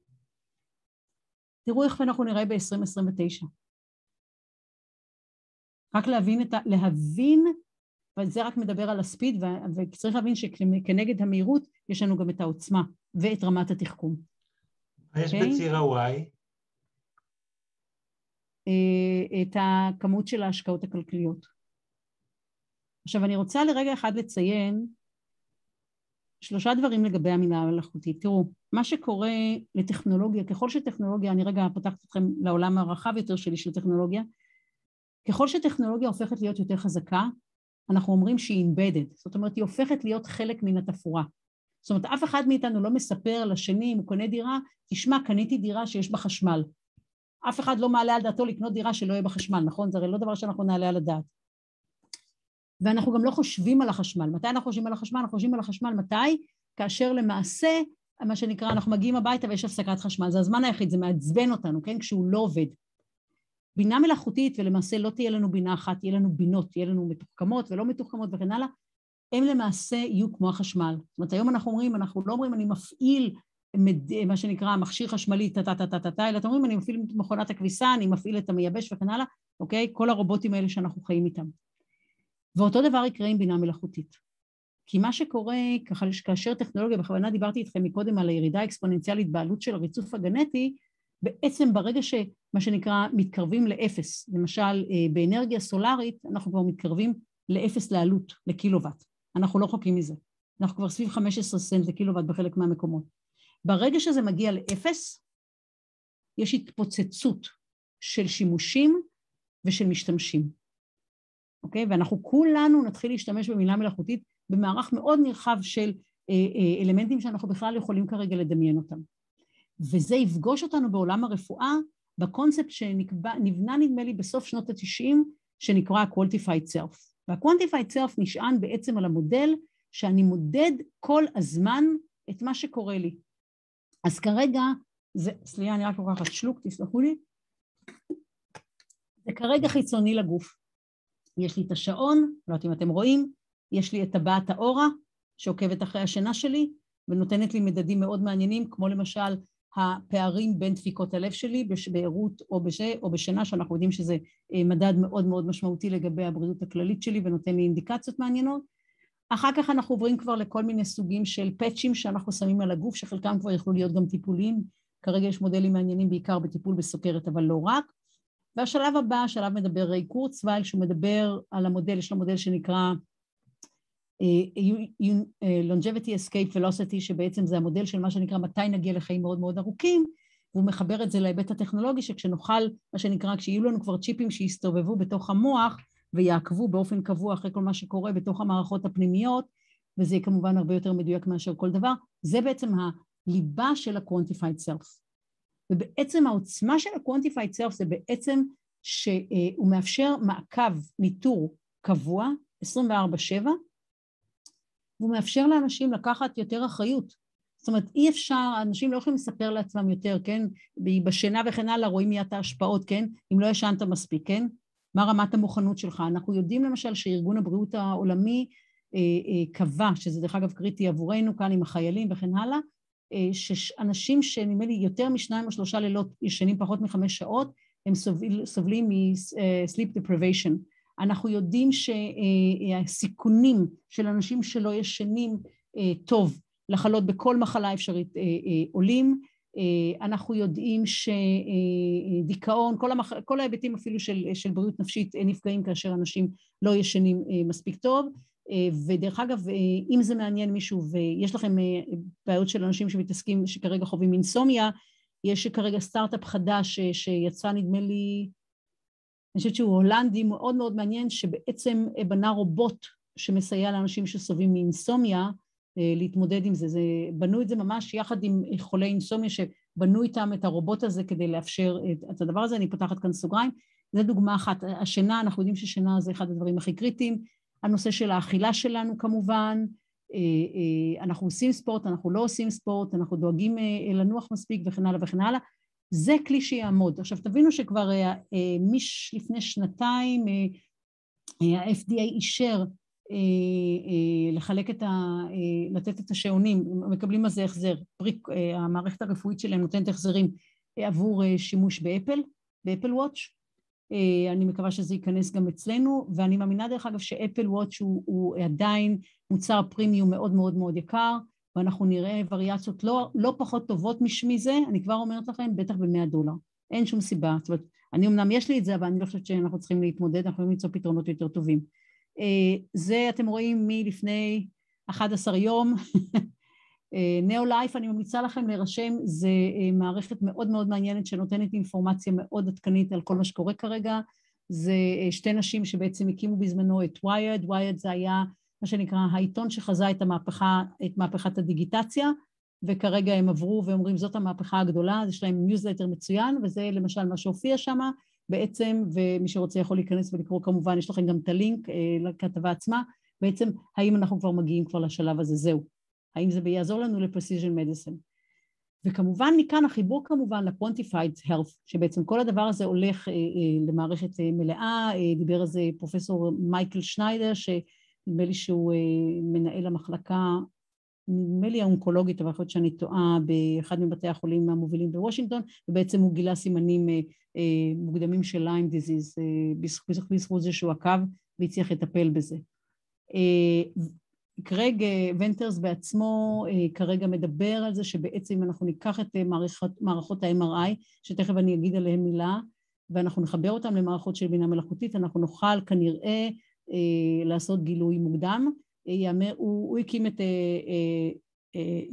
תראו איך אנחנו נראה ב-2029. רק להבין, וזה רק מדבר על הספיד, וצריך להבין שכנגד המהירות יש לנו גם את העוצמה ואת רמת התחכום. יש בציר ה-Y? את הכמות של ההשקעות הכלכליות. עכשיו אני רוצה לרגע אחד לציין, שלושה דברים לגבי המילה המלאכותית. תראו, מה שקורה לטכנולוגיה, ככל שטכנולוגיה, אני רגע פותחת אתכם לעולם הרחב יותר שלי של טכנולוגיה, ככל שטכנולוגיה הופכת להיות יותר חזקה, אנחנו אומרים שהיא embedded, זאת אומרת, היא הופכת להיות חלק מן התפאורה. זאת אומרת, אף אחד מאיתנו לא מספר לשני, אם הוא קונה דירה, תשמע, קניתי דירה שיש בה חשמל. אף אחד לא מעלה על דעתו לקנות דירה שלא יהיה בה חשמל, נכון? זה הרי לא דבר שאנחנו נעלה על הדעת. ואנחנו גם לא חושבים על החשמל. מתי אנחנו חושבים על החשמל? אנחנו חושבים על החשמל מתי? כאשר למעשה, מה שנקרא, אנחנו מגיעים הביתה ויש הפסקת חשמל. זה הזמן היחיד, זה מעצבן אותנו, כן? כשהוא לא עובד. בינה מלאכותית, ולמעשה לא תהיה לנו בינה אחת, תהיה לנו בינות, תהיה לנו מתוחכמות ולא מתוחכמות וכן הלאה, הם למעשה יהיו כמו החשמל. זאת אומרת, היום אנחנו לא אומרים, אני מפעיל מה שנקרא מכשיר חשמלי, אלא אתם אומרים, אני מפעיל את מכונת הכביסה, אני מפעיל את המייבש וכן הלאה, אוקיי? כל הרובוטים האלה שאנחנו חיים איתם. ואותו דבר יקרה עם בינה מלאכותית. כי מה שקורה, כאשר טכנולוגיה, בכוונה דיברתי איתכם מקודם על הירידה האקספוננציאלית בעלות של הריצוף הגנטי, בעצם ברגע שמה שנקרא מתקרבים לאפס, למשל באנרגיה סולארית, אנחנו כבר מתקרבים לאפס לעלות, לקילוואט. אנחנו לא חוקים מזה. אנחנו כבר סביב 15 סנט לקילוואט בחלק מהמקומות. ברגע שזה מגיע לאפס, יש התפוצצות של שימושים ושל משתמשים. אוקיי? ואנחנו כולנו נתחיל להשתמש במילה מלאכותית במערך מאוד נרחב של אלמנטים שאנחנו בכלל יכולים כרגע לדמיין אותם. וזה יפגוש אותנו בעולם הרפואה, בקונספט שנבנה נדמה לי בסוף שנות ה-90, שנקרא Quantified Self. וה-Quantified Self נשען בעצם על המודל שאני מודד כל הזמן את מה שקורה לי. אז כרגע, סליחה, אני רק לוקחת שלוק, תסלחו לי. זה כרגע חיצוני לגוף. יש לי את השעון, לא יודעת אם אתם רואים, יש לי את טבעת האורה, שעוקבת אחרי השינה שלי, ונותנת לי מדדים מאוד מעניינים, כמו למשל הפערים בין דפיקות הלב שלי, בעירות או בשינה, שאנחנו יודעים שזה מדד מאוד מאוד משמעותי לגבי הבריאות הכללית שלי, ונותן לי אינדיקציות מעניינות. אחר כך אנחנו עוברים כבר לכל מיני סוגים של פאצ'ים שאנחנו שמים על הגוף, שחלקם כבר יכלו להיות גם טיפולים. כרגע יש מודלים מעניינים בעיקר בטיפול בסוכרת, אבל לא רק. והשלב הבא, השלב מדבר ריי קורצווייל, שהוא מדבר על המודל, יש לו מודל שנקרא Longevity Escape Velocity, שבעצם זה המודל של מה שנקרא מתי נגיע לחיים מאוד מאוד ארוכים, והוא מחבר את זה להיבט הטכנולוגי, שכשנוכל, מה שנקרא, כשיהיו לנו כבר צ'יפים שיסתובבו בתוך המוח, ויעקבו באופן קבוע אחרי כל מה שקורה בתוך המערכות הפנימיות, וזה כמובן הרבה יותר מדויק מאשר כל דבר, זה בעצם הליבה של ה-Quantified Self. ובעצם העוצמה של ה-Quantified Self זה בעצם שהוא מאפשר מעקב ניטור קבוע, 24/7, והוא מאפשר לאנשים לקחת יותר אחריות. זאת אומרת, אי אפשר, אנשים לא יכולים לספר לעצמם יותר, כן? בשינה וכן הלאה רואים מיד ההשפעות, כן? אם לא ישנת מספיק, כן? מה רמת המוכנות שלך. אנחנו יודעים למשל שארגון הבריאות העולמי קבע, שזה דרך אגב קריטי עבורנו כאן עם החיילים וכן הלאה, שאנשים שנדמה לי יותר משניים או שלושה לילות ישנים פחות מ5 שעות, הם סובלים מ-sleep deprivation. אנחנו יודעים שהסיכונים של אנשים שלא ישנים טוב לחלות בכל מחלה אפשרית עולים, אנחנו יודעים שדיכאון, כל ההיבטים אפילו של בריאות נפשית נפגעים כאשר אנשים לא ישנים מספיק טוב, ודרך אגב, אם זה מעניין מישהו ויש לכם בעיות של אנשים שמתעסקים, שכרגע חווים אינסומיה, יש כרגע סטארט-אפ חדש שיצא נדמה לי, אני חושבת שהוא הולנדי מאוד מאוד מעניין, שבעצם בנה רובוט שמסייע לאנשים שסובלים מאינסומיה, להתמודד עם זה. זה בנו את זה ממש יחד עם חולי אינסומיה שבנו איתם את הרובוט הזה כדי לאפשר את הדבר הזה. אני פותחת כאן סוגריים. זו דוגמה אחת. השינה, אנחנו יודעים ששינה זה אחד הדברים הכי קריטיים. הנושא של האכילה שלנו כמובן, אנחנו עושים ספורט, אנחנו לא עושים ספורט, אנחנו דואגים לנוח מספיק וכן הלאה וכן הלאה. זה כלי שיעמוד. עכשיו תבינו שכבר לפני שנתיים ה-FDA אישר לחלק לתת את השעונים, מקבלים על זה החזר, המערכת הרפואית שלהם נותנת החזרים עבור שימוש באפל, באפל וואץ'. אני מקווה שזה ייכנס גם אצלנו, ואני מאמינה דרך אגב שאפל וואץ' הוא עדיין מוצר פרימיום מאוד מאוד מאוד יקר, ואנחנו נראה וריאציות לא פחות טובות משמי זה, אני כבר אומרת לכם, בטח ב$100. אין שום סיבה, זאת אומרת, אני אמנם יש לי את זה, אבל אני לא חושבת שאנחנו צריכים להתמודד, אנחנו יכולים למצוא פתרונות יותר טובים. זה אתם רואים מלפני 11 יום, נאו-לייף, אני ממליצה לכם להירשם, זה מערכת מאוד מאוד מעניינת שנותנת אינפורמציה מאוד עדכנית על כל מה שקורה כרגע, זה שתי נשים שבעצם הקימו בזמנו את וייד, וייד זה היה מה שנקרא העיתון שחזה את מהפכת הדיגיטציה, וכרגע הם עברו ואומרים זאת המהפכה הגדולה, יש להם ניוזלטר מצוין, וזה למשל מה שהופיע שם בעצם, ומי שרוצה יכול להיכנס ולקרוא כמובן, יש לכם גם את הלינק לכתבה עצמה, בעצם האם אנחנו כבר מגיעים כבר לשלב הזה, זהו. האם זה יעזור לנו ל-Precision Medicine. וכמובן מכאן החיבור כמובן ל-Quantified Health, שבעצם כל הדבר הזה הולך למערכת מלאה, דיבר על זה פרופסור מייקל שניידר, שנדמה לי שהוא מנהל המחלקה, נדמה לי האונקולוגית, אבל אחרת שאני טועה באחד מבתי החולים המובילים בוושינגטון, ובעצם הוא גילה סימנים מוקדמים של ליים דיזיז, בזכות זה שהוא עקב והצליח לטפל בזה. כרג ונטרס בעצמו כרגע מדבר על זה שבעצם אנחנו ניקח את מערכות ה-MRI, שתכף אני אגיד עליהן מילה, ואנחנו נחבר אותן למערכות של בינה מלאכותית, אנחנו נוכל כנראה לעשות גילוי מוקדם. הוא הקים את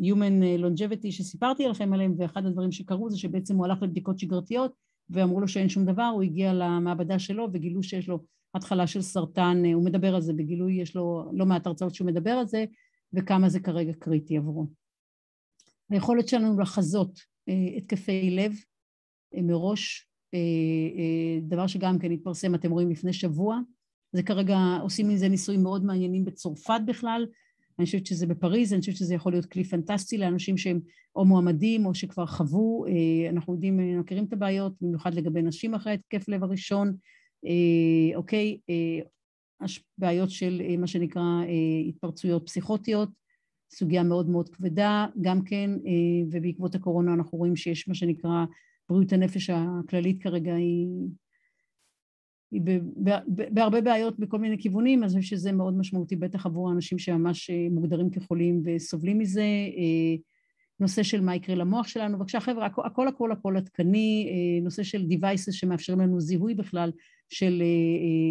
Human Longevity שסיפרתי עליכם עליהם, ואחד הדברים שקרו זה שבעצם הוא הלך לבדיקות שגרתיות, ואמרו לו שאין שום דבר, הוא הגיע למעבדה שלו וגילו שיש לו התחלה של סרטן, הוא מדבר על זה בגילוי, יש לו לא מעט הרצאות שהוא מדבר על זה, וכמה זה כרגע קריטי עבורו. היכולת שלנו לחזות התקפי לב מראש, דבר שגם כן התפרסם, אתם רואים לפני שבוע, זה כרגע עושים מזה ניסויים מאוד מעניינים בצרפת בכלל, אני חושבת שזה בפריז, אני חושבת שזה יכול להיות כלי פנטסטי לאנשים שהם או מועמדים או שכבר חוו, אנחנו יודעים, מכירים את הבעיות, במיוחד לגבי נשים אחרי התקף לב הראשון, אוקיי, בעיות של מה שנקרא התפרצויות פסיכוטיות, סוגיה מאוד מאוד כבדה, גם כן, ובעקבות הקורונה אנחנו רואים שיש מה שנקרא בריאות הנפש הכללית כרגע היא בהרבה בעיות בכל מיני כיוונים, אז שזה מאוד משמעותי בטח עבור האנשים שממש מוגדרים כחולים וסובלים מזה, נושא של מה יקרה למוח שלנו, בבקשה חבר'ה, הכל הכל הכל התקני, נושא של devices שמאפשרים לנו זיהוי בכלל, של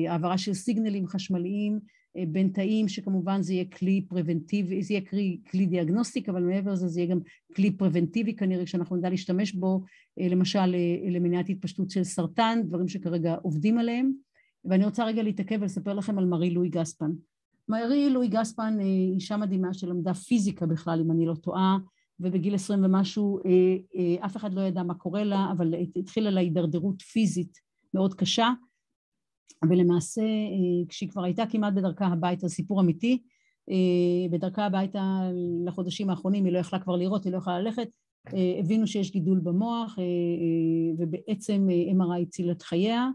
העברה של סיגנלים חשמליים בין תאים, שכמובן זה יהיה כלי פרבנטיבי, זה יהיה כלי דיאגנוסטיק, אבל מעבר לזה זה יהיה גם כלי פרבנטיבי כנראה, שאנחנו נדע להשתמש בו, למשל למניעת התפשטות של סרטן, דברים שכרגע עובדים עליהם, ואני רוצה רגע להתעכב ולספר לכם על מארי לואי גספן. מארי לואי גספן היא אישה מדהימה שלמדה פיזיקה בכלל, אם אני לא טועה, ובגיל 20 ומשהו אף אחד לא ידע מה קורה לה, אבל התחילה לה הידרדרות פיזית מאוד קשה, ולמעשה כשהיא כבר הייתה כמעט בדרכה הביתה, סיפור אמיתי, בדרכה הביתה לחודשים האחרונים, היא לא יכלה כבר לראות, היא לא יכלה ללכת, הבינו שיש גידול במוח, ובעצם MRI הציל את חייה,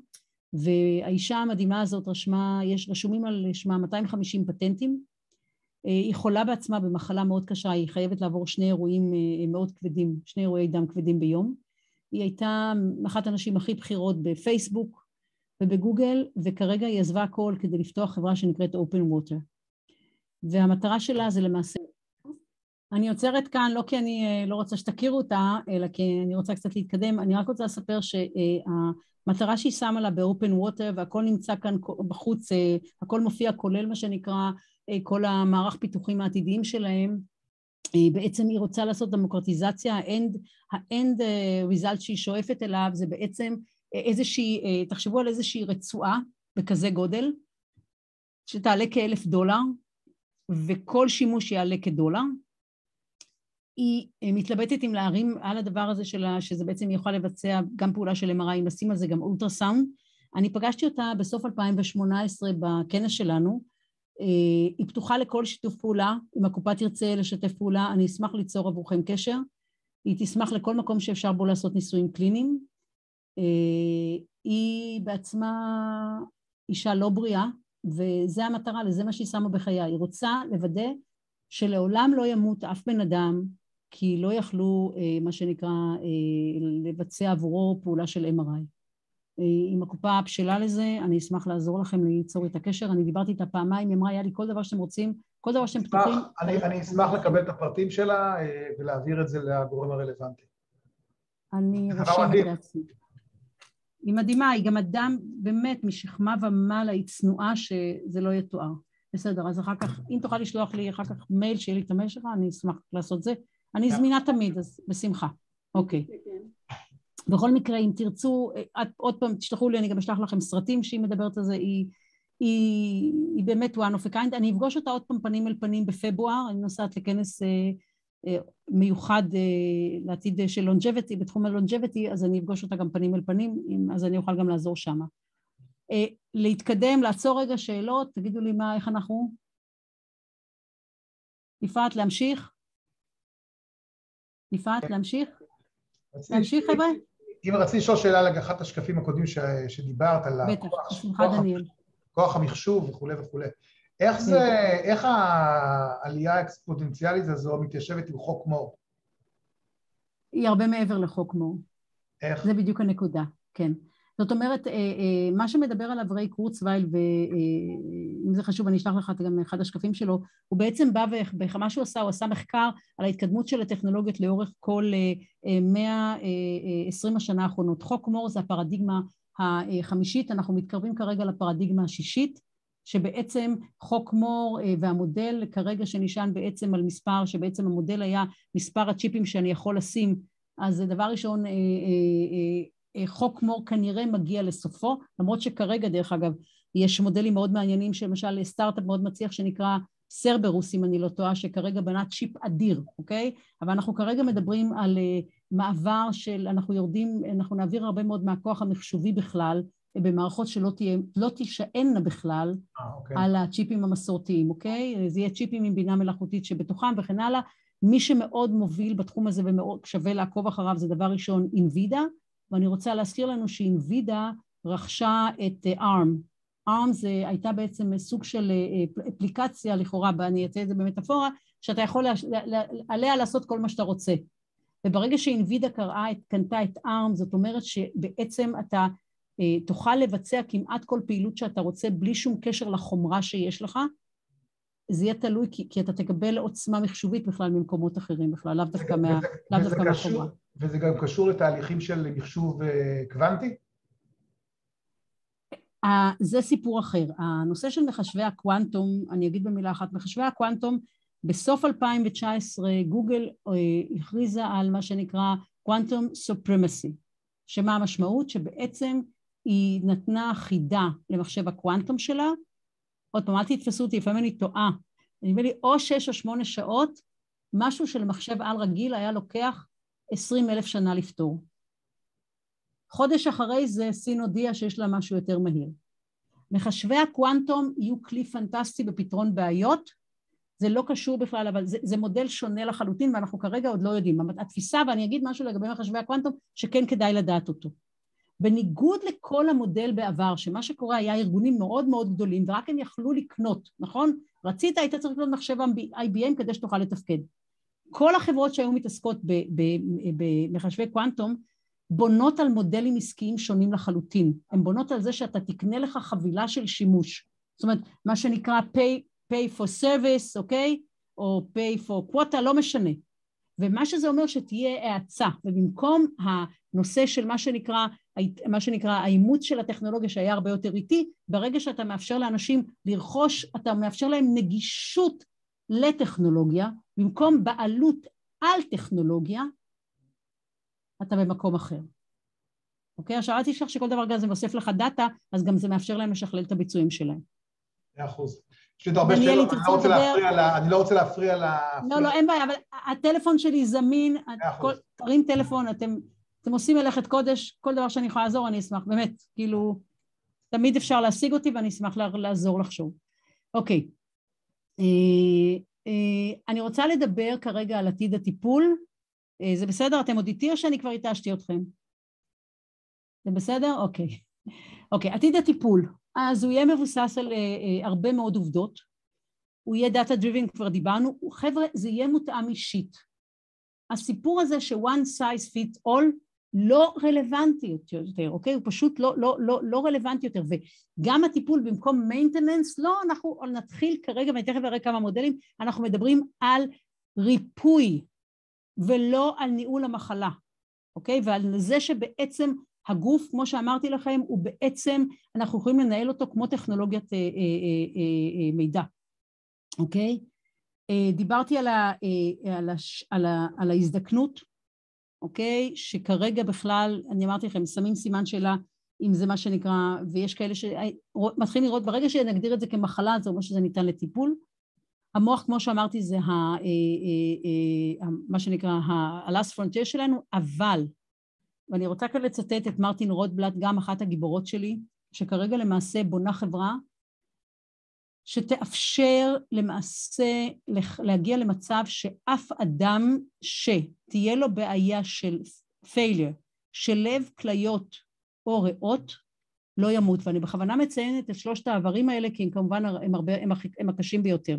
והאישה המדהימה הזאת רשמה, רשומים על שמה 250 פטנטים, היא חולה בעצמה במחלה מאוד קשה, היא חייבת לעבור שני אירועים מאוד כבדים, שני אירועי דם כבדים ביום, היא הייתה אחת הנשים הכי בכירות בפייסבוק ובגוגל, וכרגע היא עזבה הכל כדי לפתוח חברה שנקראת Open Water, והמטרה שלה זה למעשה, אני עוצרת כאן, לא כי אני לא רוצה שתכירו אותה, אלא כי אני רוצה קצת להתקדם, אני רק רוצה לספר שהמטרה שהיא שמה לה באופן ווטר, והכל נמצא כאן בחוץ, הכל מופיע כולל מה שנקרא, כל המערך פיתוחים העתידיים שלהם, בעצם היא רוצה לעשות דמוקרטיזציה, ה-end result שהיא שואפת אליו, זה בעצם איזושהי, תחשבו על איזושהי רצועה בכזה גודל, שתעלה $1,000, וכל שימוש יעלה כדולר, היא מתלבטת עם להרים על הדבר הזה שלה, שזה בעצם יוכל לבצע גם פעולה של MRI, אם לשים על זה גם אולטרסאונד. אני פגשתי אותה בסוף 2018 בכנס שלנו, היא פתוחה לכל שיתוף פעולה, אם הקופה תרצה לשתף פעולה, אני אשמח ליצור עבורכם קשר, היא תשמח לכל מקום שאפשר בו לעשות ניסויים קליניים, היא בעצמה אישה לא בריאה, וזה המטרה, לזה מה שהיא שמה בחייה, היא רוצה לוודא, שלעולם לא ימות אף בן אדם, כי לא יכלו, מה שנקרא, לבצע עבורו פעולה של MRI. עם הקופה הפשלה לזה, אני אשמח לעזור לכם ליצור את הקשר, אני דיברתי איתה פעמיים, היא אמרה, יהלי, כל דבר שאתם רוצים, כל דבר שאתם פתוחים... אני אשמח לקבל את הפרטים שלה ולהעביר את זה לגורם הרלוונטי. אני רשמת לעצמי. היא מדהימה, היא גם אדם באמת משכמה ומעלה, היא צנועה שזה לא יתואר. בסדר, אז אחר כך, אם תוכל לשלוח לי אחר כך מייל שיהיה לי את המשך, אני אשמח לעשות זה. אני זמינה תמיד, אז בשמחה. אוקיי. בכל מקרה, אם תרצו, עוד פעם תשלחו לי, אני גם אשלח לכם סרטים שהיא מדברת על זה, היא באמת one of a kind. אני אפגוש אותה עוד פעם פנים אל פנים בפברואר, אני נוסעת לכנס מיוחד לעתיד של longevity, בתחום ה-longevity, אז אני אפגוש אותה גם פנים אל פנים, אז אני אוכל גם לעזור שמה. להתקדם, לעצור רגע שאלות, תגידו לי מה, איך אנחנו? יפעת, להמשיך? יפעת, להמשיך? להמשיך, חבר'ה? אם רציתי לשאול שאלה על אחת השקפים הקודמים שדיברת, על כוח המחשוב וכו' וכו'. איך העלייה האקספוננציאלית הזו מתיישבת עם חוק מור? היא הרבה מעבר לחוק מור. איך? זה בדיוק הנקודה, כן. זאת אומרת, מה שמדבר עליו ריי קורצווייל, ואם זה חשוב, אני אשלח לך גם אחד השקפים שלו, הוא בעצם בא ובמה שהוא עשה, הוא עשה מחקר על ההתקדמות של הטכנולוגיות לאורך כל 120 השנה האחרונות. חוק מור זה הפרדיגמה החמישית, אנחנו מתקרבים כרגע לפרדיגמה השישית, שבעצם חוק מור והמודל כרגע שנשען בעצם על מספר, שבעצם המודל היה מספר הצ'יפים שאני יכול לשים, אז דבר ראשון, חוק מור כנראה מגיע לסופו, למרות שכרגע דרך אגב יש מודלים מאוד מעניינים, שלמשל סטארט-אפ מאוד מצליח שנקרא סרברוס, אם אני לא טועה, שכרגע בנה צ'יפ אדיר, אוקיי? אבל אנחנו כרגע מדברים על מעבר של, אנחנו יורדים, אנחנו נעביר הרבה מאוד מהכוח המחשובי בכלל, במערכות שלא תישענה בכלל על הצ'יפים המסורתיים, אוקיי? זה יהיה צ'יפים עם בינה מלאכותית שבתוכם וכן הלאה, מי שמאוד מוביל בתחום הזה ומאוד שווה לעקוב אחריו, זה דבר ראשון, אינווידה, ואני רוצה להזכיר לנו שאינווידה רכשה את ARM. ARM זה הייתה בעצם סוג של אפליקציה לכאורה, אני אתן את זה במטאפורה, שאתה יכול עליה לעשות כל מה שאתה רוצה. וברגע שאינווידה קנתה את ARM, זאת אומרת שבעצם אתה תוכל לבצע כמעט כל פעילות שאתה רוצה, בלי שום קשר לחומרה שיש לך, זה יהיה תלוי, כי אתה תקבל עוצמה מחשובית בכלל ממקומות אחרים בכלל, לאו דווקא מהחומרה. וזה גם קשור לתהליכים של מחשוב קוונטי? זה סיפור אחר. הנושא של מחשבי הקוונטום, אני אגיד במילה אחת, מחשבי הקוונטום, בסוף 2019 גוגל הכריזה על מה שנקרא קוונטום סופרמסי, שמה המשמעות? שבעצם היא נתנה חידה למחשב הקוונטום שלה, עוד פעם, אל תתפסו אותי, לפעמים אני טועה. אני אומר לי, או 6 או 8 שעות, משהו שלמחשב על רגיל היה לוקח 20,000 שנה לפתור. חודש אחרי זה סין הודיעה שיש לה משהו יותר מהיר. מחשבי הקוונטום יהיו כלי פנטסטי בפתרון בעיות, זה לא קשור בכלל, אבל זה מודל שונה לחלוטין, ואנחנו כרגע עוד לא יודעים. התפיסה, ואני אגיד משהו לגבי מחשבי הקוונטום, שכן כדאי לדעת אותו. בניגוד לכל המודל בעבר, שמה שקורה היה ארגונים מאוד מאוד גדולים, ורק הם יכלו לקנות, נכון? רצית, היית צריך לקנות מחשב IBM כדי שתוכל לתפקד. כל החברות שהיו מתעסקות במחשבי קוונטום, בונות על מודלים עסקיים שונים לחלוטין. הן בונות על זה שאתה תקנה לך חבילה של שימוש. זאת אומרת, מה שנקרא pay for service, אוקיי? או pay for quota, לא משנה. ומה שזה אומר שתהיה האצה, ובמקום הנושא של מה שנקרא האימוץ של הטכנולוגיה שהיה הרבה יותר איטי, ברגע שאתה מאפשר לאנשים לרכוש, אתה מאפשר להם נגישות לטכנולוגיה, במקום בעלות על טכנולוגיה, אתה במקום אחר. אוקיי? עכשיו, אל תשכח שכל דבר גם זה מוסיף לך דאטה, אז גם זה מאפשר להם לשכלל את הביצועים שלהם. 100%. יש לי הרבה שאלות, אני לא רוצה להפריע לא, אין בעיה, אבל הטלפון שלי זמין, תרים טלפון, אתם עושים מלאכת קודש, כל דבר שאני יכולה לעזור, אני אשמח, באמת, כאילו, תמיד אפשר להשיג אותי, ואני אשמח לעזור לחשוב. אוקיי, אני רוצה לדבר כרגע על עתיד הטיפול, זה בסדר? אתם עוד איתי או שאני כבר התעשתי אתכם? זה בסדר? אוקיי. אוקיי, עתיד הטיפול. אז הוא יהיה מבוסס על הרבה מאוד עובדות, הוא יהיה דאטה דריבן, כבר דיברנו, חבר'ה, זה יהיה מותאם אישית. הסיפור הזה ש-one size fits all לא רלוונטי יותר, אוקיי? הוא פשוט לא רלוונטי יותר, וגם הטיפול במקום maintenance, לא, אנחנו נתחיל כרגע, ואני תכף אראה כמה מודלים, אנחנו מדברים על ריפוי, ולא על ניהול המחלה, אוקיי? ועל זה שבעצם הגוף, כמו שאמרתי לכם, הוא בעצם, אנחנו יכולים לנהל אותו כמו טכנולוגיית מידע, אוקיי? דיברתי על ההזדקנות, אוקיי? שכרגע בכלל, אני אמרתי לכם, שמים סימן שאלה, אם זה מה שנקרא, ויש כאלה שמתחילים לראות, ברגע שנגדיר את זה כמחלה, זה אומר שזה ניתן לטיפול. המוח, כמו שאמרתי, זה מה שנקרא, ה-last frontier שלנו, אבל, ואני רוצה כאן לצטט את מרטין רוטבלט, גם אחת הגיבורות שלי, שכרגע למעשה בונה חברה, שתאפשר למעשה להגיע למצב שאף אדם שתהיה לו בעיה של failure, של לב, כליות או ריאות, לא ימות. ואני בכוונה מציינת את שלושת העברים האלה, כי הם כמובן הם הקשים ביותר.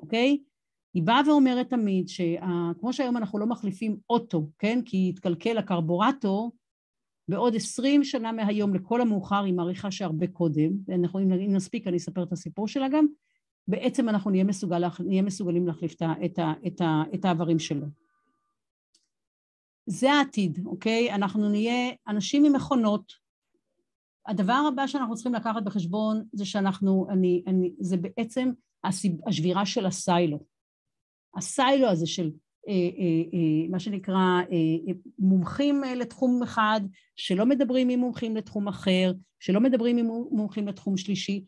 אוקיי? היא באה ואומרת תמיד שכמו שהיום אנחנו לא מחליפים אוטו, כן? כי התקלקל הקרבורטור, בעוד 20 שנה מהיום לכל המאוחר, היא מעריכה שהרבה קודם, ואנחנו, אם נספיק, אני אספר את הסיפור שלה גם, בעצם אנחנו נהיה מסוגלים להחליף את העברים שלו. זה העתיד, אוקיי? אנחנו נהיה אנשים עם מכונות. הדבר הבא שאנחנו צריכים לקחת בחשבון, זה שאנחנו, זה בעצם השבירה של הסיילו. הסיילו הזה של מה שנקרא מומחים לתחום אחד, שלא מדברים עם מומחים לתחום אחר, שלא מדברים עם מומחים לתחום שלישי.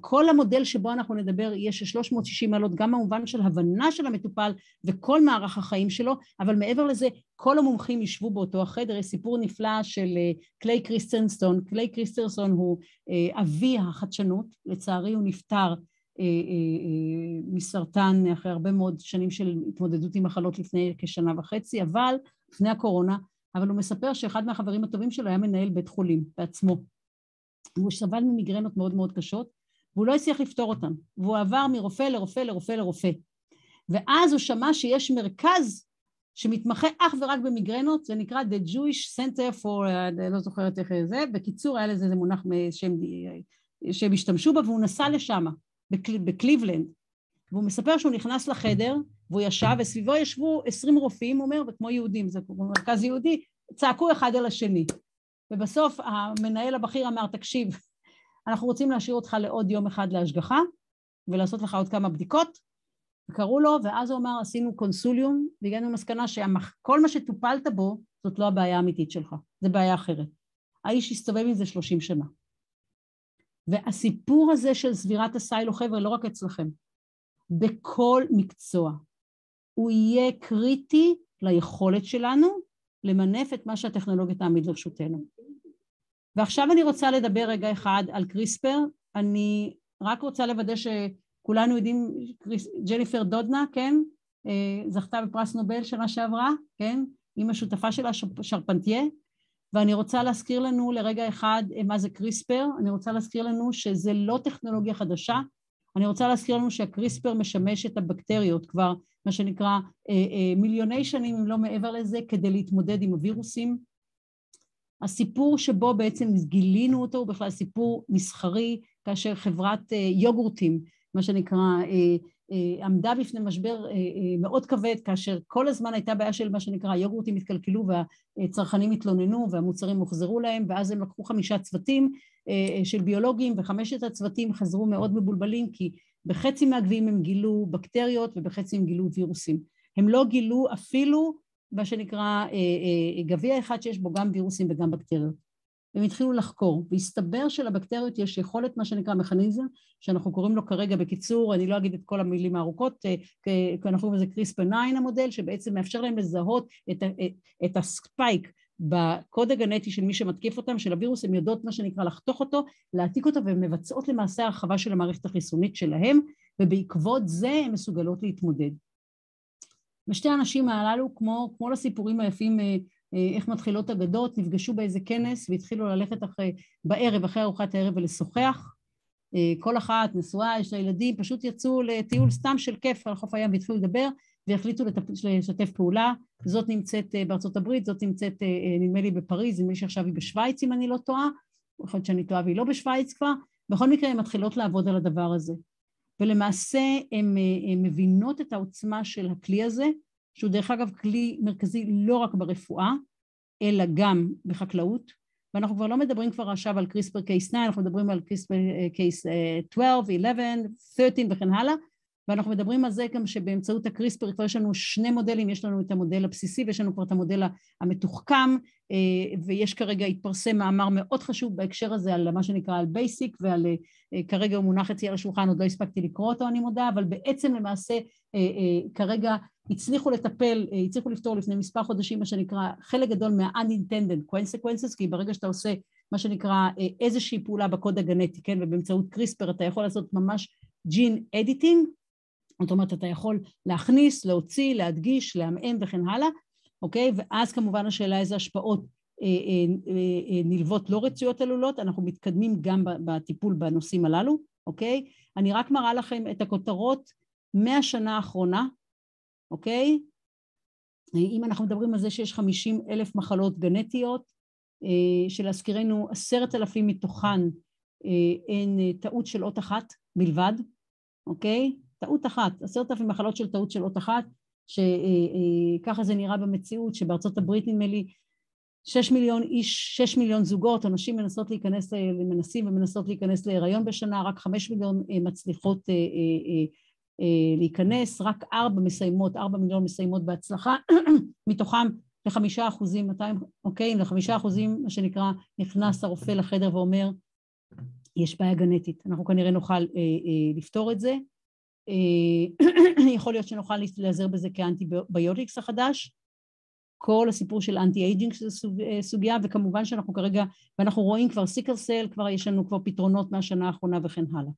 כל המודל שבו אנחנו נדבר יהיה של 360 מעלות, גם במובן של הבנה של המטופל וכל מערך החיים שלו, אבל מעבר לזה, כל המומחים ישבו באותו החדר. יש סיפור נפלא של קליי קריסטנסון. קליי קריסטנסון הוא אבי החדשנות, לצערי הוא נפטר, מסרטן אחרי הרבה מאוד שנים של התמודדות עם מחלות לפני כשנה וחצי, אבל לפני הקורונה, אבל הוא מספר שאחד מהחברים הטובים שלו היה מנהל בית חולים בעצמו. הוא סבל ממיגרנות מאוד מאוד קשות, והוא לא הצליח לפתור אותן, והוא עבר מרופא לרופא לרופא לרופא. ואז הוא שמע שיש מרכז שמתמחה אך ורק במיגרנות, זה נקרא The Jewish Center for, לא זוכרת איך זה, בקיצור היה לזה איזה מונח שהם השתמשו בה, והוא נסע לשם. בקליבלנד, והוא מספר שהוא נכנס לחדר, והוא ישב, וסביבו ישבו 20 רופאים, הוא אומר, וכמו יהודים, זה מרכז יהודי, צעקו אחד על השני. ובסוף המנהל הבכיר אמר, תקשיב, אנחנו רוצים להשאיר אותך לעוד יום אחד להשגחה, ולעשות לך עוד כמה בדיקות, וקראו לו, ואז הוא אמר, עשינו קונסוליום, והגענו למסקנה שכל מה שטופלת בו, זאת לא הבעיה האמיתית שלך, זה בעיה אחרת. האיש הסתובב עם זה 30 שנה. והסיפור הזה של סבירת הסיילו, חבר'ה, לא רק אצלכם, בכל מקצוע, הוא יהיה קריטי ליכולת שלנו למנף את מה שהטכנולוגיה תעמיד לרשותנו. ועכשיו אני רוצה לדבר רגע אחד על קריספר, אני רק רוצה לוודא שכולנו יודעים, ג'ניפר דודנה, כן? זכתה בפרס נובל שנה שעברה, כן? עם השותפה שלה, שרפנטיה, ואני רוצה להזכיר לנו לרגע אחד מה זה קריספר, אני רוצה להזכיר לנו שזה לא טכנולוגיה חדשה, אני רוצה להזכיר לנו שהקריספר משמש את הבקטריות כבר, מה שנקרא מיליוני שנים אם לא מעבר לזה, כדי להתמודד עם הווירוסים. הסיפור שבו בעצם גילינו אותו הוא בכלל סיפור מסחרי, כאשר חברת יוגורטים, מה שנקרא, עמדה בפני משבר מאוד כבד, כאשר כל הזמן הייתה בעיה של מה שנקרא, היוגורטים התקלקלו והצרכנים התלוננו והמוצרים מוחזרו להם, ואז הם לקחו 5 צוותים של ביולוגים, ו5 הצוותים חזרו מאוד מבולבלים, כי בחצי מהגביעים הם גילו בקטריות, ובחצי הם גילו וירוסים. הם לא גילו אפילו, מה שנקרא, גביע אחד שיש בו גם וירוסים וגם בקטריות. הם התחילו לחקור, והסתבר שלבקטריות יש יכולת מה שנקרא מכניזם, שאנחנו קוראים לו כרגע בקיצור, אני לא אגיד את כל המילים הארוכות, כי אנחנו קוראים לזה קריספר 9 המודל, שבעצם מאפשר להם לזהות את הספייק בקוד הגנטי של מי שמתקיף אותם, של הווירוס, הם יודעות מה שנקרא לחתוך אותו, להעתיק אותו, והן מבצעות למעשה הרחבה של המערכת החיסונית שלהם, ובעקבות זה הן מסוגלות להתמודד. ושתי האנשים הללו, כמו לסיפורים היפים, איך מתחילות אגדות, נפגשו באיזה כנס והתחילו ללכת בערב, אחרי ארוחת הערב ולשוחח. כל אחת, נשואה, יש לה ילדים, פשוט יצאו לטיול סתם של כיף על חוף הים והתחילו לדבר, והחליטו לשתף פעולה. זאת נמצאת בארצות הברית, זאת נמצאת נדמה לי בפריז, נדמה לי שעכשיו היא בשוויץ אם אני לא טועה, יכול להיות שאני טועה והיא לא בשוויץ כבר, בכל מקרה הן מתחילות לעבוד על הדבר הזה. ולמעשה הן מבינות את העוצמה של הכלי הזה, שהוא דרך אגב כלי מרכזי לא רק ברפואה, אלא גם בחקלאות, ואנחנו כבר לא מדברים כבר עכשיו על קריספר קייס 9, אנחנו מדברים על קריספר קייס 12, 11, 13 וכן הלאה, ואנחנו מדברים על זה גם שבאמצעות הקריספר כבר יש לנו 2 מודלים, יש לנו את המודל הבסיסי ויש לנו כבר את המודל המתוחכם, ויש כרגע התפרסם מאמר מאוד חשוב בהקשר הזה על מה שנקרא על בייסיק, ועל כרגע הוא מונח אצלי על השולחן, עוד לא הספקתי לקרוא אותו אני מודה, אבל בעצם למעשה כרגע הצליחו לטפל, הצליחו לפתור לפני מספר חודשים מה שנקרא חלק גדול מה-unintended consequences, כי ברגע שאתה עושה מה שנקרא איזושהי פעולה בקוד הגנטי, כן, ובאמצעות קריספר אתה יכול לעשות ממש gene editing, זאת אומרת, אתה יכול להכניס, להוציא, להדגיש, להמעם וכן הלאה, אוקיי? ואז כמובן השאלה איזה השפעות נלוות לא רצויות עלולות, אנחנו מתקדמים גם בטיפול בנושאים הללו, אוקיי? אני רק מראה לכם את הכותרות מהשנה האחרונה, אוקיי? אם אנחנו מדברים על זה שיש 50,000 מחלות גנטיות, שלהזכירנו 10,000 מתוכן אין טעות של אות אחת בלבד, אוקיי? טעות אחת, 10,000 מחלות של טעות של אות אחת, שככה זה נראה במציאות, שבארצות הברית נדמה לי 6 מיליון איש, 6 מיליון זוגות, אנשים מנסות להיכנס להיריון בשנה, רק 5 מיליון מצליחות להיכנס, רק 4 מיליון מסיימות בהצלחה, מתוכם ל5%, 200, אוקיי, ל5%, מה שנקרא, נכנס הרופא לחדר ואומר, יש בעיה גנטית, אנחנו כנראה נוכל לפתור את זה, יכול להיות שנוכל להיעזר בזה כאנטיביוטיקס החדש, כל הסיפור של אנטי אייג'ינג שזה סוגיה, וכמובן שאנחנו כרגע, ואנחנו רואים כבר סיקל סל, כבר יש לנו כבר פתרונות מהשנה האחרונה וכן הלאה.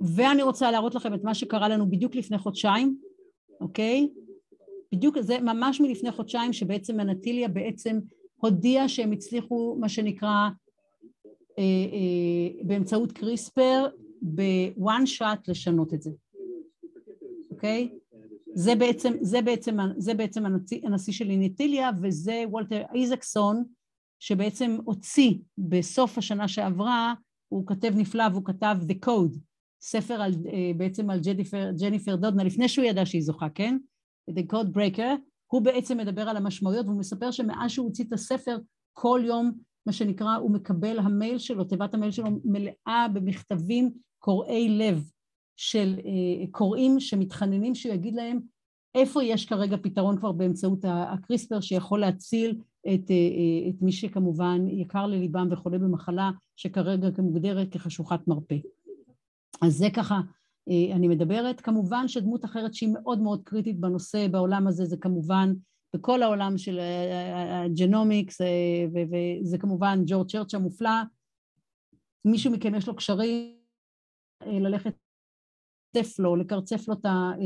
ואני רוצה להראות לכם את מה שקרה לנו בדיוק לפני חודשיים, אוקיי? בדיוק זה ממש מלפני חודשיים, שבעצם אנטיליה בעצם הודיעה שהם הצליחו מה שנקרא באמצעות קריספר, ב-1 shot לשנות את זה, אוקיי? זה בעצם הנשיא של אנטיליה, וזה וולטר איזקסון, שבעצם הוציא בסוף השנה שעברה, הוא כתב נפלא, והוא כתב The Code, ספר בעצם על ג'ניפר דודנה, לפני שהוא ידע שהיא זוכה, כן? The Code Breaker, הוא בעצם מדבר על המשמעויות, והוא מספר שמאז שהוא הוציא את הספר, כל יום, מה שנקרא, הוא מקבל המייל שלו, תיבת המייל שלו מלאה במכתבים קוראי לב של קוראים שמתחננים שיגיד להם איפה יש כרגע פתרון כבר באמצעות הקריספר שיכול להציל את מי שכמובן יקר לליבם וחולה במחלה שכרגע מוגדרת כחשוכת מרפא. אז זה ככה אני מדברת. כמובן שדמות אחרת שהיא מאוד מאוד קריטית בנושא בעולם הזה זה כמובן בכל העולם של הג'נומיקס, וזה כמובן ג'ורג' צ'רץ' המופלא, מישהו מכם יש לו קשרים ללכת לקרצף לו, לקרצף לו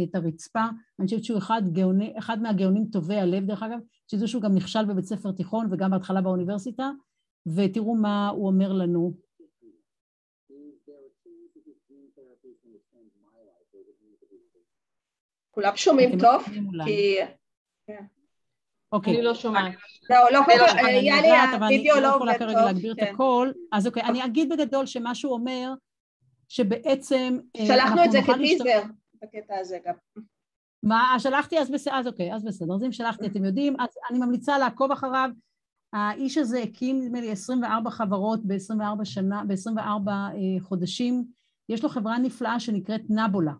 את הרצפה. אני חושבת שהוא אחד מהגאונים טובי הלב, דרך אגב, שזה שהוא גם נכשל בבית ספר תיכון וגם בהתחלה באוניברסיטה, ותראו מה הוא אומר לנו. כולם שומעים טוב? אוקיי. אני לא שומעת. לא, יאללה, הווידאו לא עובד טוב. אני לא יכולה להגביר את הכל. אז אוקיי, אני אגיד בגדול שמה שהוא אומר, שבעצם... שלחנו את זה כטיזר, בקטע הזה גם. מה, שלחתי, אז אוקיי, אז בסדר. אז אם שלחתי, אתם יודעים, אז אני ממליצה לעקוב אחריו. האיש הזה הקים, נדמה לי, 24 חברות ב-24 חודשים. יש לו חברה נפלאה שנקראת נבולה,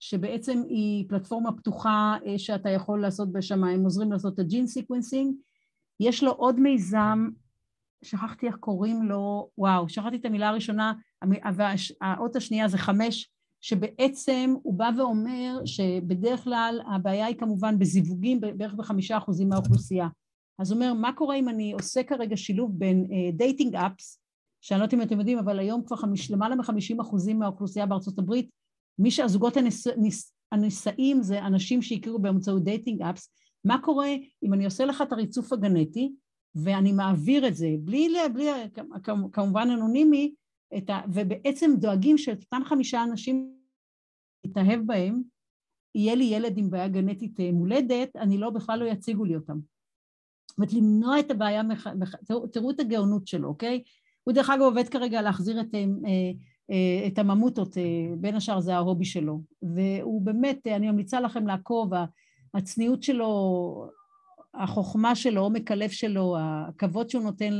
שבעצם היא פלטפורמה פתוחה שאתה יכול לעשות בשמיים, הם עוזרים לעשות את הג'ין סיקוונסינג. יש לו עוד מיזם, שכחתי איך קוראים לו, וואו, שכחתי את המילה הראשונה, והאות השנייה זה 5, שבעצם הוא בא ואומר שבדרך כלל הבעיה היא כמובן בזיווגים בערך ב5% מהאוכלוסייה. אז הוא אומר, מה קורה אם אני עושה כרגע שילוב בין דייטינג אפס, שאני לא יודעת אם אתם יודעים, אבל היום כבר למעלה מ50% מהאוכלוסייה בארצות הברית, מי שהזוגות הנישאים זה אנשים שהכירו באמצעות דייטינג אפס. מה קורה אם אני עושה לך את הריצוף הגנטי ואני מעביר את זה, בלי כמובן אנונימי, ובעצם דואגים שאותם 5 אנשים יתאהב בהם, יהיה לי ילד עם בעיה גנטית מולדת, אני לא, בכלל לא יציגו לי אותם. זאת אומרת, למנוע את הבעיה, תראו את הגאונות שלו, אוקיי? הוא דרך אגב עובד כרגע להחזיר את הממוטות, בין השאר זה ההובי שלו, והוא באמת, אני ממליצה לכם לעקוב, הצניעות שלו, החוכמה שלו, עומק הלב שלו, הכבוד שהוא נותן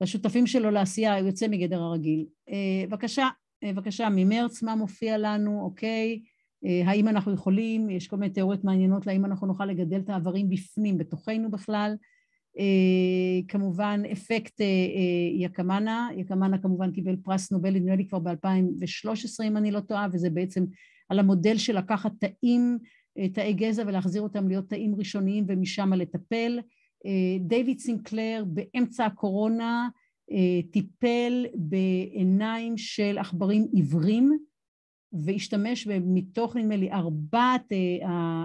לשותפים שלו לעשייה, הוא יוצא מגדר הרגיל. בבקשה, בבקשה, ממרץ, מה מופיע לנו, אוקיי, האם אנחנו יכולים, יש כל מיני תיאוריות מעניינות, להאם אנחנו נוכל לגדל את העברים בפנים, בתוכנו בכלל, כמובן אפקט יקמנה, יקמנה כמובן קיבל פרס נובל, נדמה לי כבר ב-2013 אם אני לא טועה, וזה בעצם על המודל של לקחת תאים, תאי גזע ולהחזיר אותם להיות תאים ראשוניים ומשם לטפל. דיוויד סינקלר באמצע הקורונה טיפל בעיניים של עכברים עיוורים, והשתמש מתוך נדמה לי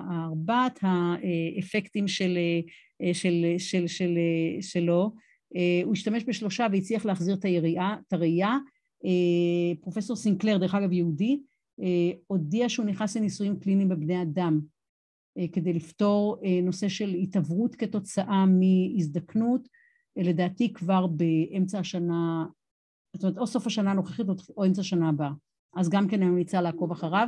ארבעת האפקטים שלו, הוא השתמש ב3 והצליח להחזיר את הראייה. פרופסור סינקלר, דרך אגב יהודי, הודיע שהוא נכנס לניסויים קליניים בבני אדם, כדי לפתור נושא של התעברות כתוצאה מהזדקנות, לדעתי כבר באמצע השנה, זאת אומרת או סוף השנה הנוכחית או אמצע השנה הבאה. אז גם כן אני ממליצה לעקוב אחריו.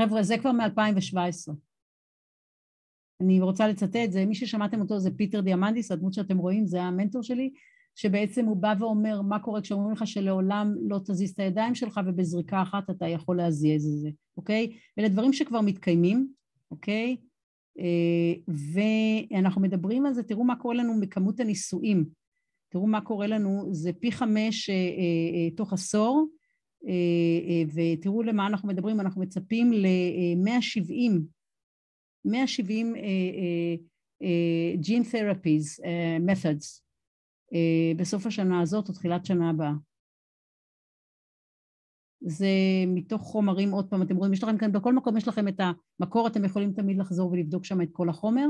חבר'ה, זה כבר מ-2017. אני רוצה לצטט, זה מי ששמעתם אותו זה פיטר דיאמנדיס, הדמות שאתם רואים, זה המנטור שלי, שבעצם הוא בא ואומר מה קורה כשאומרים לך שלעולם לא תזיז את הידיים שלך ובזריקה אחת אתה יכול להזיז את זה, אוקיי? אלה דברים שכבר מתקיימים, אוקיי? ואנחנו מדברים על זה, תראו מה קורה לנו מכמות הניסויים, תראו מה קורה לנו, זה פי 5 תוך עשור, ותראו למה אנחנו מדברים, אנחנו מצפים ל-170 gene therapies methods בסוף השנה הזאת או תחילת שנה הבאה. זה מתוך חומרים, עוד פעם אתם רואים, יש לכם כאן בכל מקום, יש לכם את המקור, אתם יכולים תמיד לחזור ולבדוק שם את כל החומר,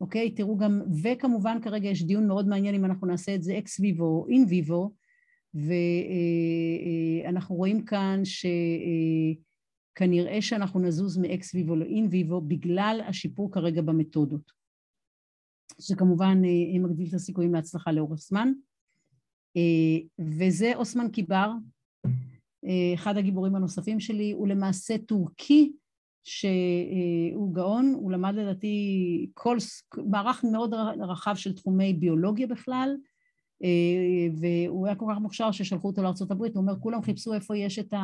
אוקיי? תראו גם, וכמובן כרגע יש דיון מאוד מעניין אם אנחנו נעשה את זה אקס ויבו או אין ויבו, ואנחנו רואים כאן ש... כנראה שאנחנו נזוז מאקס ויבו לאין ויבו, בגלל השיפור כרגע במתודות, שכמובן מגדיל את הסיכויים להצלחה לאורך זמן. וזה אוסמן קיבר, אחד הגיבורים הנוספים שלי, הוא למעשה טורקי, שהוא גאון, הוא למד לדעתי מערך מאוד רחב של תחומי ביולוגיה בכלל, והוא היה כל כך מוכשר ששלחו אותו לארצות הברית, הוא אומר, כולם חיפשו איפה יש את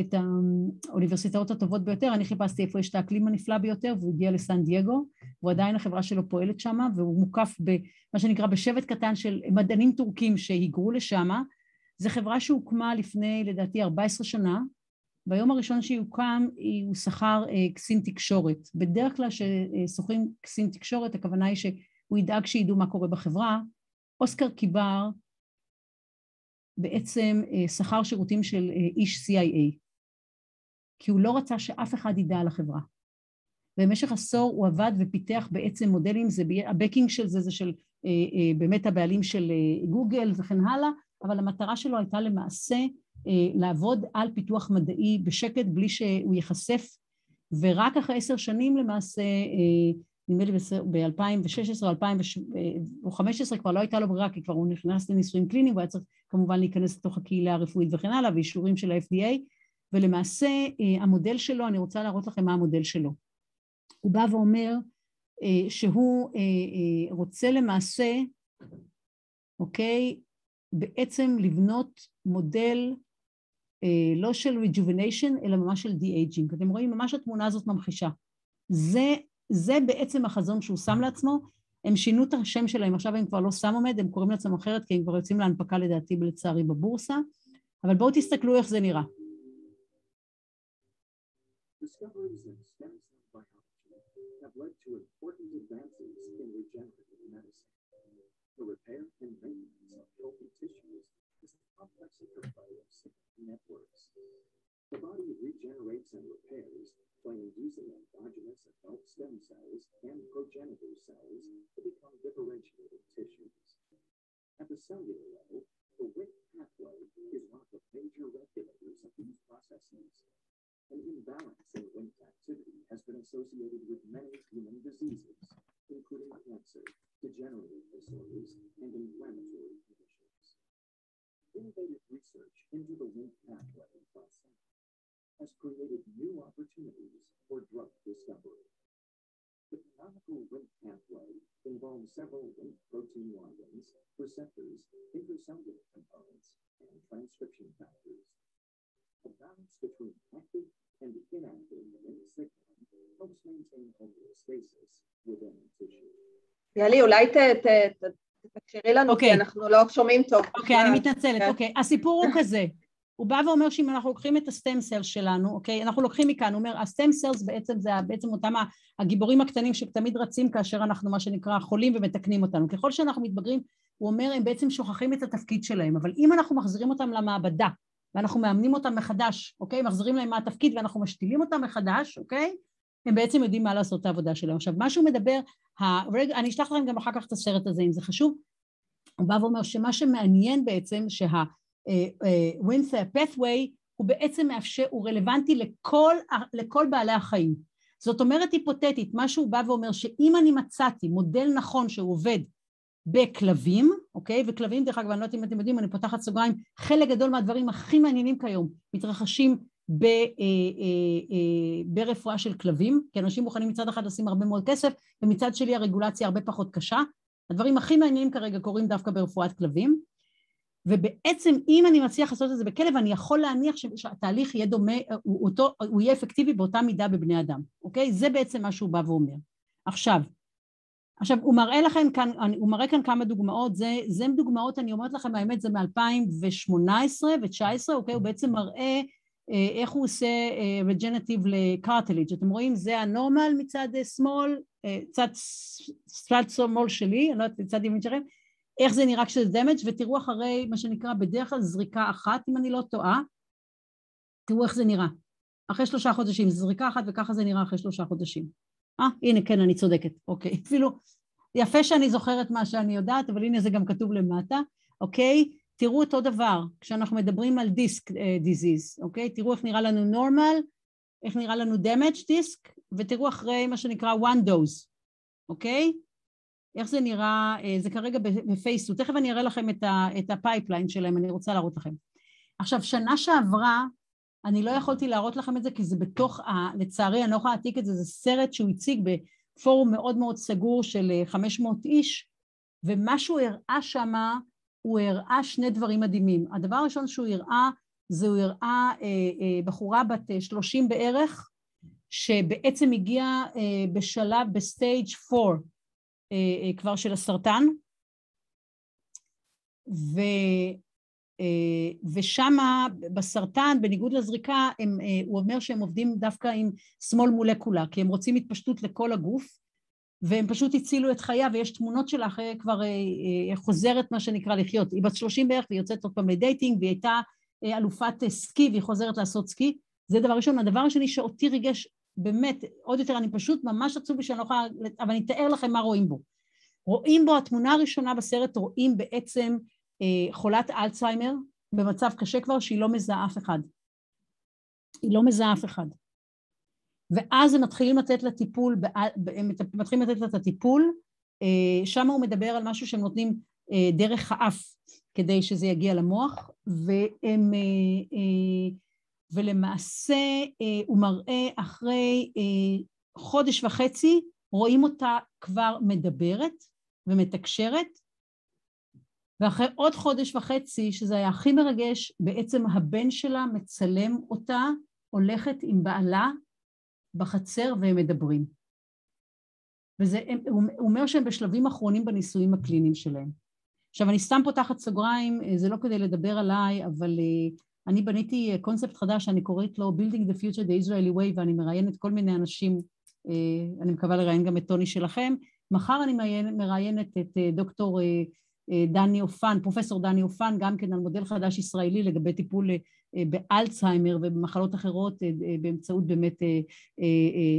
את האוניברסיטאות הטובות ביותר, אני חיפשתי איפה יש את האקלים הנפלא ביותר, והוא הגיע לסן דייגו, והוא עדיין החברה שלו פועלת שם, והוא מוקף במה שנקרא בשבט קטן של מדענים טורקים שהיגרו לשם, זו חברה שהוקמה לפני לדעתי 14 שנה, והיום הראשון שהוקם הוא שכר קסין תקשורת, בדרך כלל ששוכרים קסין תקשורת, הכוונה היא שהוא ידאג שידעו מה קורה בחברה, אוסקר קיבר בעצם שכר שירותים של איש CIA, כי הוא לא רצה שאף אחד ידע על החברה. במשך עשור הוא עבד ופיתח בעצם מודלים, הבקינג של זה של באמת הבעלים של גוגל וכן הלאה, אבל המטרה שלו הייתה למעשה לעבוד על פיתוח מדעי בשקט בלי שהוא ייחשף, ורק אחרי 10 שנים למעשה, נדמה לי ב-2016 או 2015 כבר לא הייתה לו ברירה, כי כבר הוא נכנס לניסויים קליניים, והיה צריך כמובן להיכנס לתוך הקהילה הרפואית וכן הלאה, ואישורים של ה-FDA, ולמעשה המודל שלו, אני רוצה להראות לכם מה המודל שלו. הוא בא ואומר שהוא רוצה למעשה, אוקיי, בעצם לבנות מודל לא של rejuvenation, אלא ממש של de-aging. אתם רואים, ממש התמונה הזאת ממחישה. זה בעצם החזון שהוא שם לעצמו, הם שינו את השם שלהם, עכשיו הם כבר לא שם עומד, הם קוראים לעצמם אחרת, כי הם כבר יוצאים להנפקה לדעתי לצערי בבורסה, אבל בואו תסתכלו איך זה נראה. The body regenerates and repairs by inducing endogenous adult stem cells and progenitor cells to become differentiated tissues. At the cellular level, the Wnt pathway is one of the major regulators of these processes. An imbalance in Wnt activity has been associated with many human diseases, including cancer, degenerative disorders, and inflammatory conditions. Innovative research into the Wnt pathway process has created new opportunities for drug discovery. The canonical Wnt pathway involves several Wnt protein ligands, receptors, intercellular components, and transcription factors. The balance between active and inactive Wnt signaling helps maintain homeostasis within tissue. יהלי, אולי תקשירי לנו, כי אנחנו לא שומעים טוב. אוקיי, אני מתנצלת, אוקיי. הסיפור הוא כזה. הוא בא ואומר שאם אנחנו לוקחים את הסטם סלס שלנו, אוקיי, אנחנו לוקחים מכאן, הוא אומר, הסטם סלס בעצם זה אותם הגיבורים הקטנים שתמיד רצים כאשר אנחנו מה שנקרא חולים ומתקנים אותנו, ככל שאנחנו מתבגרים, הוא אומר, הם בעצם שוכחים את התפקיד שלהם, אבל אם אנחנו מחזירים אותם למעבדה, ואנחנו מאמנים אותם מחדש, אוקיי, מחזירים להם מה התפקיד ואנחנו משתילים אותם מחדש, אוקיי, הם בעצם יודעים מה לעשות את העבודה שלהם. עכשיו, מה שהוא מדבר, אני אשלח לכם גם אחר כך את הסרט הזה, אם זה חשוב, הוא בא ואומר שמה שמעניין בעצם Wnt pathway הוא בעצם מאפשר, הוא רלוונטי לכל בעלי החיים. זאת אומרת היפותטית, מה שהוא בא ואומר שאם אני מצאתי מודל נכון שהוא עובד בכלבים, אוקיי, וכלבים דרך אגב, אני לא יודעת אם אתם יודעים, אני פותחת סוגריים, חלק גדול מהדברים הכי מעניינים כיום מתרחשים ברפואה של כלבים, כי אנשים מוכנים מצד אחד לשים הרבה מאוד כסף, ומצד שלי הרגולציה הרבה פחות קשה. הדברים הכי מעניינים כרגע קורים דווקא ברפואת כלבים, ובעצם אם אני מצליח לעשות את זה בכלב, אני יכול להניח שהתהליך יהיה דומה, הוא יהיה אפקטיבי באותה מידה בבני אדם, אוקיי? זה בעצם מה שהוא בא ואומר. עכשיו, הוא מראה לכם כאן, הוא מראה כאן כמה דוגמאות, זה דוגמאות, אני אומרת לכם, האמת זה מ-2018 ו-19, אוקיי? הוא בעצם מראה איך הוא עושה רג'נטיב לקרטליג'. אתם רואים, זה הנורמל מצד שמאל, צד שמאל שלי, אני לא יודעת, צד ימין שלכם, איך זה נראה כשזה דמג', ותראו אחרי מה שנקרא בדרך כלל זריקה אחת, אם אני לא טועה, תראו איך זה נראה. אחרי 3 חודשים, זריקה אחת וככה זה נראה אחרי 3 חודשים. הנה, כן, אני צודקת, אוקיי. אפילו, יפה שאני זוכרת מה שאני יודעת, אבל הנה זה גם כתוב למטה, אוקיי? תראו אותו דבר, כשאנחנו מדברים על דיסק דיזיז, אוקיי? תראו איך נראה לנו נורמל, איך נראה לנו דמג' דיסק, ותראו אחרי מה שנקרא one dose, אוקיי? איך זה נראה, זה כרגע בפייסבוק, תכף אני אראה לכם את הפייפליין שלהם, אני רוצה להראות לכם. עכשיו, שנה שעברה, אני לא יכולתי להראות לכם את זה, כי זה בתוך, לצערי, אני לא יכולה להעתיק את זה, זה סרט שהוא הציג בפורום מאוד מאוד סגור של 500 איש, ומה שהוא הראה שמה, הוא הראה 2 דברים מדהימים. הדבר הראשון שהוא הראה, זהו הראה בחורה בת 30 בערך, שבעצם הגיעה בשלב בסטייג' 4 כבר של הסרטן, ושמה בסרטן, בניגוד לזריקה, הוא אומר שהם עובדים דווקא עם שמאל מולקולה, כי הם רוצים התפשטות לכל הגוף, והם פשוט הצילו את חייה, ויש תמונות שלה אחרי כבר חוזרת, מה שנקרא, לחיות. היא בת 30 בערך, והיא יוצאת עוד פעם לדייטינג, והיא הייתה אלופת סקי, והיא חוזרת לעשות סקי. זה דבר ראשון. הדבר השני שאותי ריגש, באמת, עוד יותר, אני פשוט ממש עצוב שאני לא יכולה, אבל אני אתאר לכם מה רואים בו. רואים בו, התמונה הראשונה בסרט, רואים בעצם חולת אלצהיימר, במצב קשה כבר, שהיא לא מזהה אף אחד. היא לא מזהה אף אחד. ואז הם מתחילים לתת לה טיפול, שם הוא מדבר על משהו שהם נותנים דרך האף, כדי שזה יגיע למוח, ולמעשה הוא מראה אחרי חודש וחצי, רואים אותה כבר מדברת ומתקשרת, ואחרי עוד חודש וחצי, שזה היה הכי מרגש, בעצם הבן שלה מצלם אותה, הולכת עם בעלה, בחצר והם מדברים. וזה, הוא אומר שהם בשלבים אחרונים בניסויים הקליניים שלהם. עכשיו, אני סתם פותחת סוגריים, זה לא כדי לדבר עליי, אבל אני בניתי קונספט חדש, אני קוראת לו Building the Future the Israeli Way, ואני מראיינת כל מיני אנשים, אני מקווה לראיין גם את טוני שלכם. מחר אני מראיינת את דוקטור דני אופן, פרופסור דני אופן, גם כן על מודל חדש ישראלי לגבי טיפול באלצהיימר ובמחלות אחרות באמצעות באמת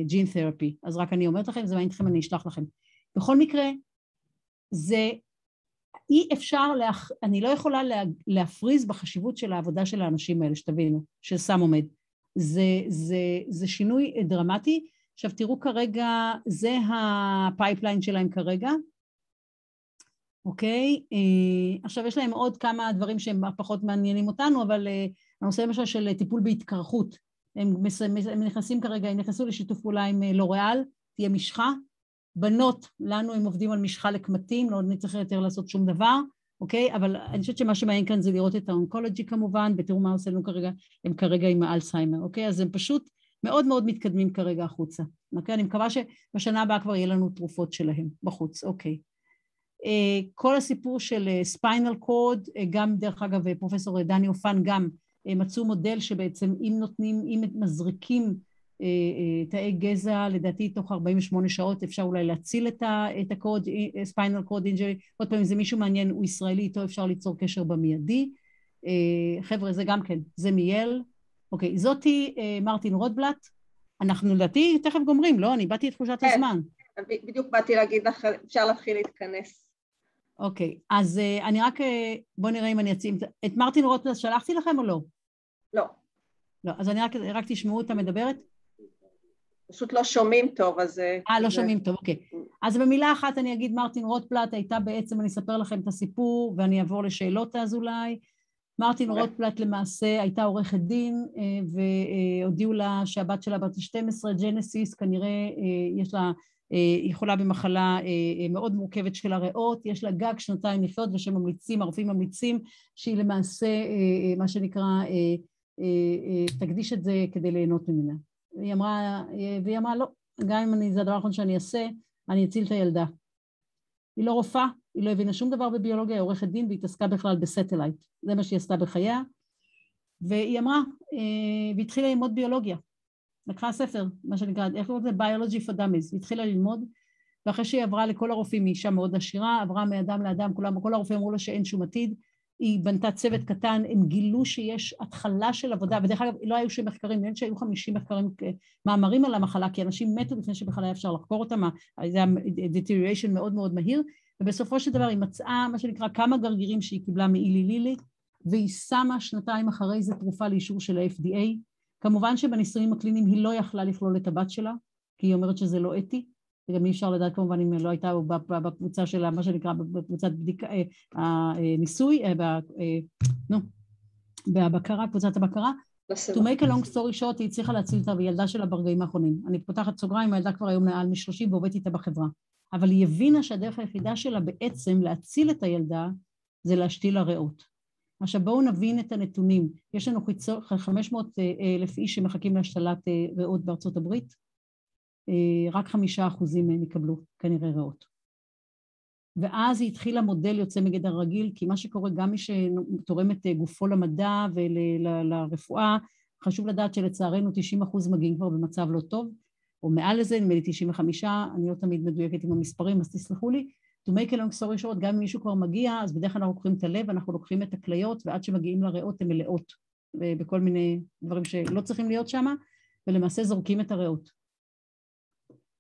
ג'ין תרפי. אז רק אני אומרת לכם, זה מעניין אתכם, אני אשלח לכם. בכל מקרה, זה אי אפשר, אני לא יכולה להפריז בחשיבות של העבודה של האנשים האלה, שתבינו, ששם עומד. זה שינוי דרמטי. עכשיו תראו כרגע, זה הפייפליין שלהם כרגע, אוקיי? עכשיו יש להם עוד כמה דברים שהם פחות מעניינים אותנו, אבל הנושא למשל של טיפול בהתקרחות, הם נכנסים כרגע, הם נכנסו לשיתוף פעולה עם לוריאל, תהיה משחה, בנות לנו הם עובדים על משחה לקמטים, לא נצטרך יותר לעשות שום דבר, אוקיי? אבל אני חושבת שמה שמעניין כאן זה לראות את האונקולוג'י כמובן, ותראו מה עושה לנו כרגע, הם כרגע עם האלצהיימר, אוקיי? אז הם פשוט מאוד מאוד מתקדמים כרגע החוצה, אוקיי? אני מקווה שבשנה הבאה כבר יהיה לנו תרופות שלהם בחוץ, אוקיי? כל הסיפור של ספיינל קוד, גם דרך אגב פרופסור דני אופן גם מצאו מודל שבעצם אם מזריקים תאי גזע, לדעתי תוך 48 שעות אפשר אולי להציל את הקוד, ספיינל קוד אינג'רי, עוד פעם אם זה מישהו מעניין, הוא ישראלי, איתו אפשר ליצור קשר במיידי, חבר'ה זה גם כן, זה מייל, אוקיי, זאתי מרטין רוטבלט, אנחנו לדעתי תכף גומרים, לא? אני באתי את תחושת הזמן. בדיוק באתי להגיד לך, אפשר להתחיל להתכנס. אוקיי, אז אני רק, בואו נראה אם אני אצאים, את מרטין רוטבלט שלחתי לכם או לא? לא. לא, אז אני רק תשמעו אותה מדברת? פשוט לא שומעים טוב, אז... לא שומעים טוב, אוקיי. אז במילה אחת אני אגיד, מרטין רוטבלט הייתה בעצם, אני אספר לכם את הסיפור, ואני אעבור לשאלות אז אולי. מרטין רוטבלט למעשה הייתה עורכת דין, והודיעו לה שהבת שלה בת 12, ג'נסיס, כנראה יש לה... היא חולה במחלה מאוד מורכבת של הריאות, יש לה גג שנתיים לחיות ושממליצים, הרופאים ממליצים שהיא למעשה, מה שנקרא, תקדיש את זה כדי ליהנות ממנה. והיא אמרה, לא, גם אם זה הדבר האחרון שאני אעשה, אני אציל את הילדה. היא לא רופאה, היא לא הבינה שום דבר בביולוגיה, היא עורכת דין והיא התעסקה בכלל בסטלייט, זה מה שהיא עשתה בחייה, והיא אמרה, והיא התחילה ללמוד ביולוגיה. לקחה ספר, מה שנקרא, איך לראות את זה? Biology for Dummies. היא התחילה ללמוד, ואחרי שהיא עברה לכל הרופאים, היא אישה מאוד עשירה, עברה מאדם לאדם, כל הרופאים אמרו לה שאין שום עתיד, היא בנתה צוות קטן, הם גילו שיש התחלה של עבודה, ודרך אגב, לא היו שם מחקרים, אין שהיו 50 מחקרים, מאמרים על המחלה, כי אנשים מתו לפני שבכלל היה אפשר לחקור אותם, זה היה deterioration מאוד מאוד מהיר, ובסופו של דבר היא מצאה, מה שנקרא, כמה גרגירים שהיא קיבלה מאילי-לילי, והיא שמה שנתיים אחרי זה תרופה לאישור של ה-FDA, כמובן שבניסויים הקליניים היא לא יכלה לכלול את הבת שלה, כי היא אומרת שזה לא אתי, וגם אי אפשר לדעת כמובן אם לא הייתה בקבוצה שלה, מה שנקרא, בקבוצת הניסוי, בבקרה, קבוצת הבקרה, to make a long story short, היא הצליחה להציל אותה, וילדה שלה ברגעים האחרונים. אני פותחת סוגריים, הילדה כבר היום נעל מ-30 ועובדת איתה בחברה. אבל היא הבינה שהדרך היחידה שלה בעצם להציל את הילדה, זה להשתיל הריאות. עכשיו בואו נבין את הנתונים. יש לנו 500,000 איש שמחכים להשתלת ריאות בארצות הברית, רק 5% מהם יקבלו כנראה ריאות. ואז התחיל המודל יוצא מגדר רגיל, כי מה שקורה, גם מי שתורם את גופו למדע ולרפואה, חשוב לדעת שלצערנו 90% מגיעים כבר במצב לא טוב, או מעל לזה, נדמה לי 95, אני לא תמיד מדויקת עם המספרים, אז תסלחו לי, to make a long story short, גם אם מישהו כבר מגיע, אז בדרך כלל אנחנו לוקחים את הלב, אנחנו לוקחים את הכליות, ועד שמגיעים לריאות הן מלאות, בכל מיני דברים שלא צריכים להיות שם, ולמעשה זורקים את הריאות.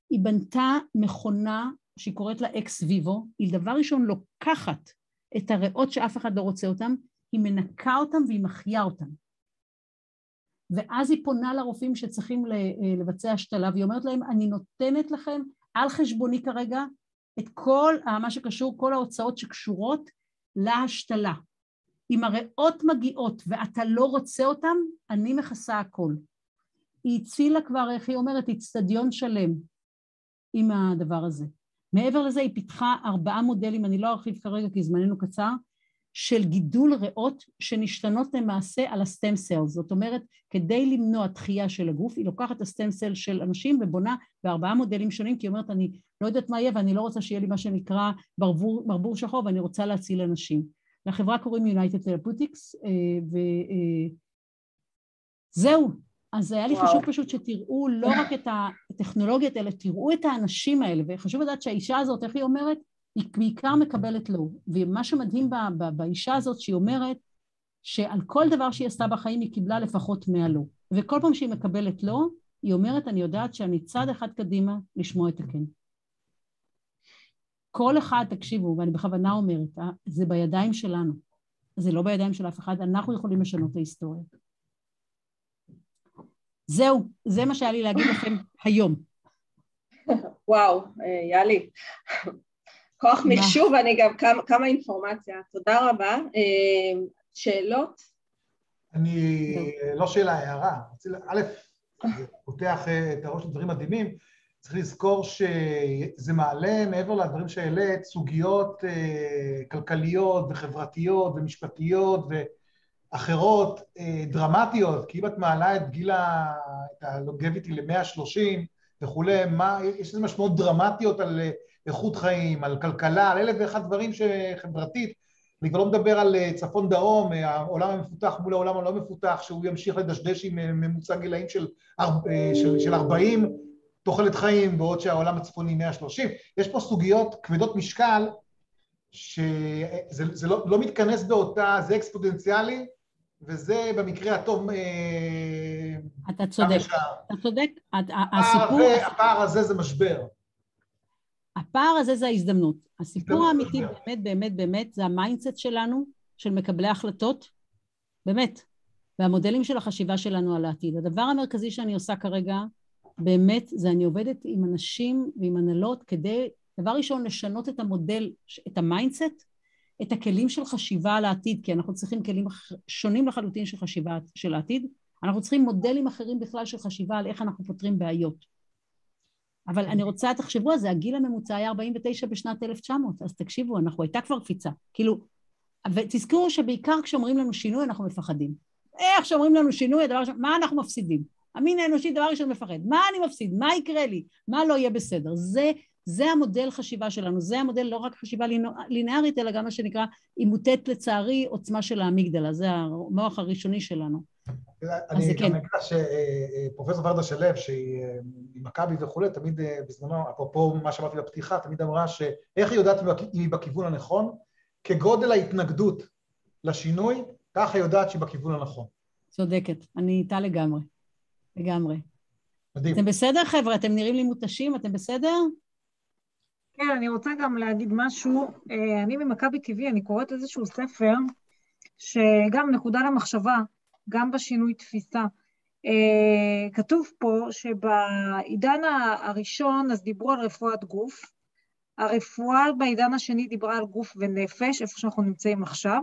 היא בנתה מכונה שהיא קוראת לה אקס ויבו, היא דבר ראשון לוקחת את הריאות שאף אחד לא רוצה אותן, היא מנקה אותן והיא מחיה אותן. ואז היא פונה לרופאים שצריכים לבצע השתלה, והיא אומרת להם, אני נותנת לכם על חשבוני כרגע, את כל מה שקשור, כל ההוצאות שקשורות להשתלה. אם הריאות מגיעות ואתה לא רוצה אותן, אני מכסה הכל. היא הצילה כבר, איך היא אומרת, אצטדיון שלם עם הדבר הזה. מעבר לזה היא פיתחה 4 מודלים, אני לא ארחיב כרגע כי זמננו קצר, של גידול ריאות שנשתנות למעשה על הסטם סלס. זאת אומרת, כדי למנוע דחייה של הגוף, היא לוקחת את הסטם סלס של אנשים ובונה ב4 מודלים שונים, כי היא אומרת, אני לא יודעת מה יהיה ואני לא רוצה שיהיה לי מה שנקרא ברבור שחור, ואני רוצה להציל אנשים. לחברה קוראים יונייטד תרפוטיקס, וזהו. אז היה לי חשוב פשוט שתראו לא רק את הטכנולוגיות, אלא תראו את האנשים האלה, וחשוב לדעת שהאישה הזאת, איך היא אומרת, היא בעיקר מקבלת לו, ומה שמדהים באישה הזאת שהיא אומרת, שעל כל דבר שהיא עשתה בחיים היא קיבלה לפחות 100 לו, וכל פעם שהיא מקבלת לו, היא אומרת, אני יודעת שאני צעד אחד קדימה לשמוע את הכן. כל אחד, תקשיבו, ואני בכוונה אומרת, זה בידיים שלנו, זה לא בידיים של אף אחד, אנחנו יכולים לשנות את ההיסטוריה. זהו, זה מה שהיה לי להגיד לכם היום. וואו, יהלי. כוח מחשוב, אני גם כמה אינפורמציה. תודה רבה. שאלות? אני, לא שאלה, הערה. א', זה פותח את הראש לדברים מדהימים. צריך לזכור שזה מעלה מעבר לדברים שהעלה, סוגיות כלכליות וחברתיות ומשפטיות ואחרות דרמטיות, כי אם את מעלה את גיל הלונגביטי ל-130 וכו', יש איזה משמעות דרמטיות על איכות חיים, על כלכלה, על אלף ואחד דברים שחברתית, אני כבר לא מדבר על צפון דרום, העולם המפותח מול העולם הלא מפותח, שהוא ימשיך לדשדש עם ממוצע גילאים של 40, תוחלת חיים, בעוד שהעולם הצפוני 130. יש פה סוגיות כבדות משקל, שזה לא מתכנס באותה, זה אקספוננציאלי, וזה במקרה הטוב... אתה צודק, אתה צודק. הפער הזה זה משבר. הפער הזה זה ההזדמנות. הסיפור האמיתי באמת, באמת, באמת, זה המיינדסט שלנו, של מקבלי ההחלטות, באמת, והמודלים של החשיבה שלנו על העתיד. הדבר המרכזי שאני עושה כרגע, באמת, זה אני עובדת עם אנשים ועם הנהלות, כדי, דבר ראשון, לשנות את המודל, את המיינדסט, את הכלים של חשיבה על העתיד, כי אנחנו צריכים כלים שונים לחלוטין של חשיבה של העתיד, אנחנו צריכים מודלים אחרים בכלל של חשיבה על איך אנחנו פותרים בעיות. אבל אני רוצה, תחשבו על זה, הגיל הממוצע היה 49 בשנת 1900, אז תקשיבו, אנחנו הייתה כבר קפיצה, כאילו, ותזכרו שבעיקר כשאומרים לנו שינוי, אנחנו מפחדים. איך שאומרים לנו שינוי, הדבר ראשון, מה אנחנו מפסידים? המין האנושי, דבר ראשון מפחד, מה אני מפסיד? מה יקרה לי? מה לא יהיה בסדר? זה המודל חשיבה שלנו, זה המודל לא רק חשיבה לינארית, אלא גם מה שנקרא, היא מוטט לצערי עוצמה של האמיגדלה, זה המוח הראשוני שלנו. אני גם נגע שפרופסור ורדה שלב, שהיא מכבי וכו', תמיד בזמנו, אפרופו מה שאמרתי בפתיחה, תמיד אמרה שאיך היא יודעת אם היא בכיוון הנכון, כגודל ההתנגדות לשינוי, ככה היא יודעת שהיא בכיוון הנכון. צודקת, אני איתה לגמרי, לגמרי. מדהים. אתם בסדר חבר'ה? אתם נראים לי מותשים, אתם בסדר? כן, אני רוצה גם להגיד משהו, אני ממכבי טבעי, אני קוראת איזשהו ספר, שגם נקודה למחשבה, גם בשינוי תפיסה. כתוב פה שבעידן הראשון אז דיברו על רפואת גוף, הרפואה בעידן השני דיברה על גוף ונפש, איפה שאנחנו נמצאים עכשיו,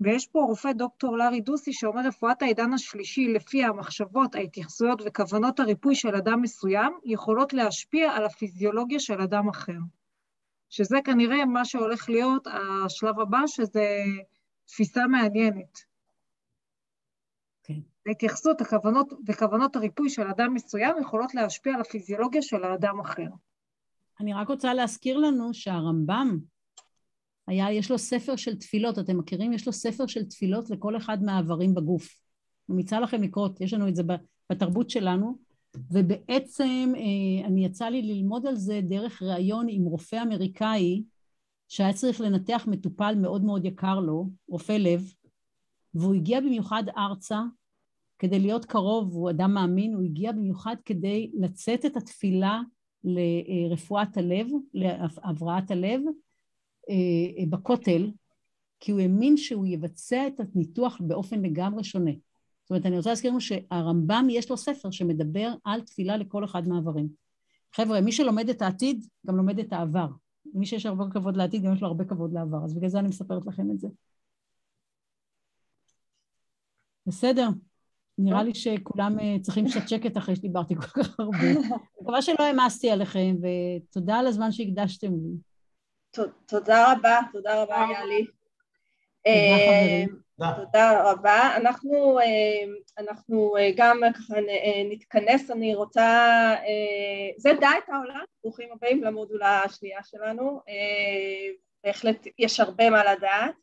ויש פה רופא דוקטור לרי דוסי שאומר רפואת העידן השלישי לפי המחשבות, ההתייחסויות וכוונות הריפוי של אדם מסוים, יכולות להשפיע על הפיזיולוגיה של אדם אחר. שזה כנראה מה שהולך להיות השלב הבא, שזה תפיסה מעניינת. להתייחסות, הכוונות וכוונות הריפוי של אדם מסוים יכולות להשפיע על הפיזיולוגיה של האדם אחר. אני רק רוצה להזכיר לנו שהרמב"ם, יש לו ספר של תפילות, אתם מכירים? יש לו ספר של תפילות לכל אחד מהאיברים בגוף. ומצא לכם לקרות, יש לנו את זה בתרבות שלנו, ובעצם אני יצא לי ללמוד על זה דרך ראיון עם רופא אמריקאי, שהיה צריך לנתח מטופל מאוד מאוד יקר לו, רופא לב, והוא הגיע במיוחד ארצה, כדי להיות קרוב, הוא אדם מאמין, הוא הגיע במיוחד כדי לצאת את התפילה לרפואת הלב, להבראת הלב, בכותל, כי הוא האמין שהוא יבצע את הניתוח באופן לגמרי שונה. זאת אומרת, אני רוצה להזכיר לנו שהרמב"ם יש לו ספר שמדבר על תפילה לכל אחד מהעברים. חבר'ה, מי שלומד את העתיד, גם לומד את העבר. מי שיש הרבה כבוד לעתיד, גם יש לו הרבה כבוד לעבר. אז בגלל זה אני מספרת לכם את זה. בסדר? נראה לי שכולם צריכים שצ'קט אחרי שדיברתי כל כך הרבה. מקווה שלא המאסתי עליכם, ותודה על הזמן שהקדשתם לי. תודה רבה, תודה רבה, יהלי. תודה, חברים. תודה רבה. אנחנו גם ככה נתכנס, אני רוצה... זה די את העולם, ברוכים הבאים למודולה השנייה שלנו. בהחלט יש הרבה מה לדעת.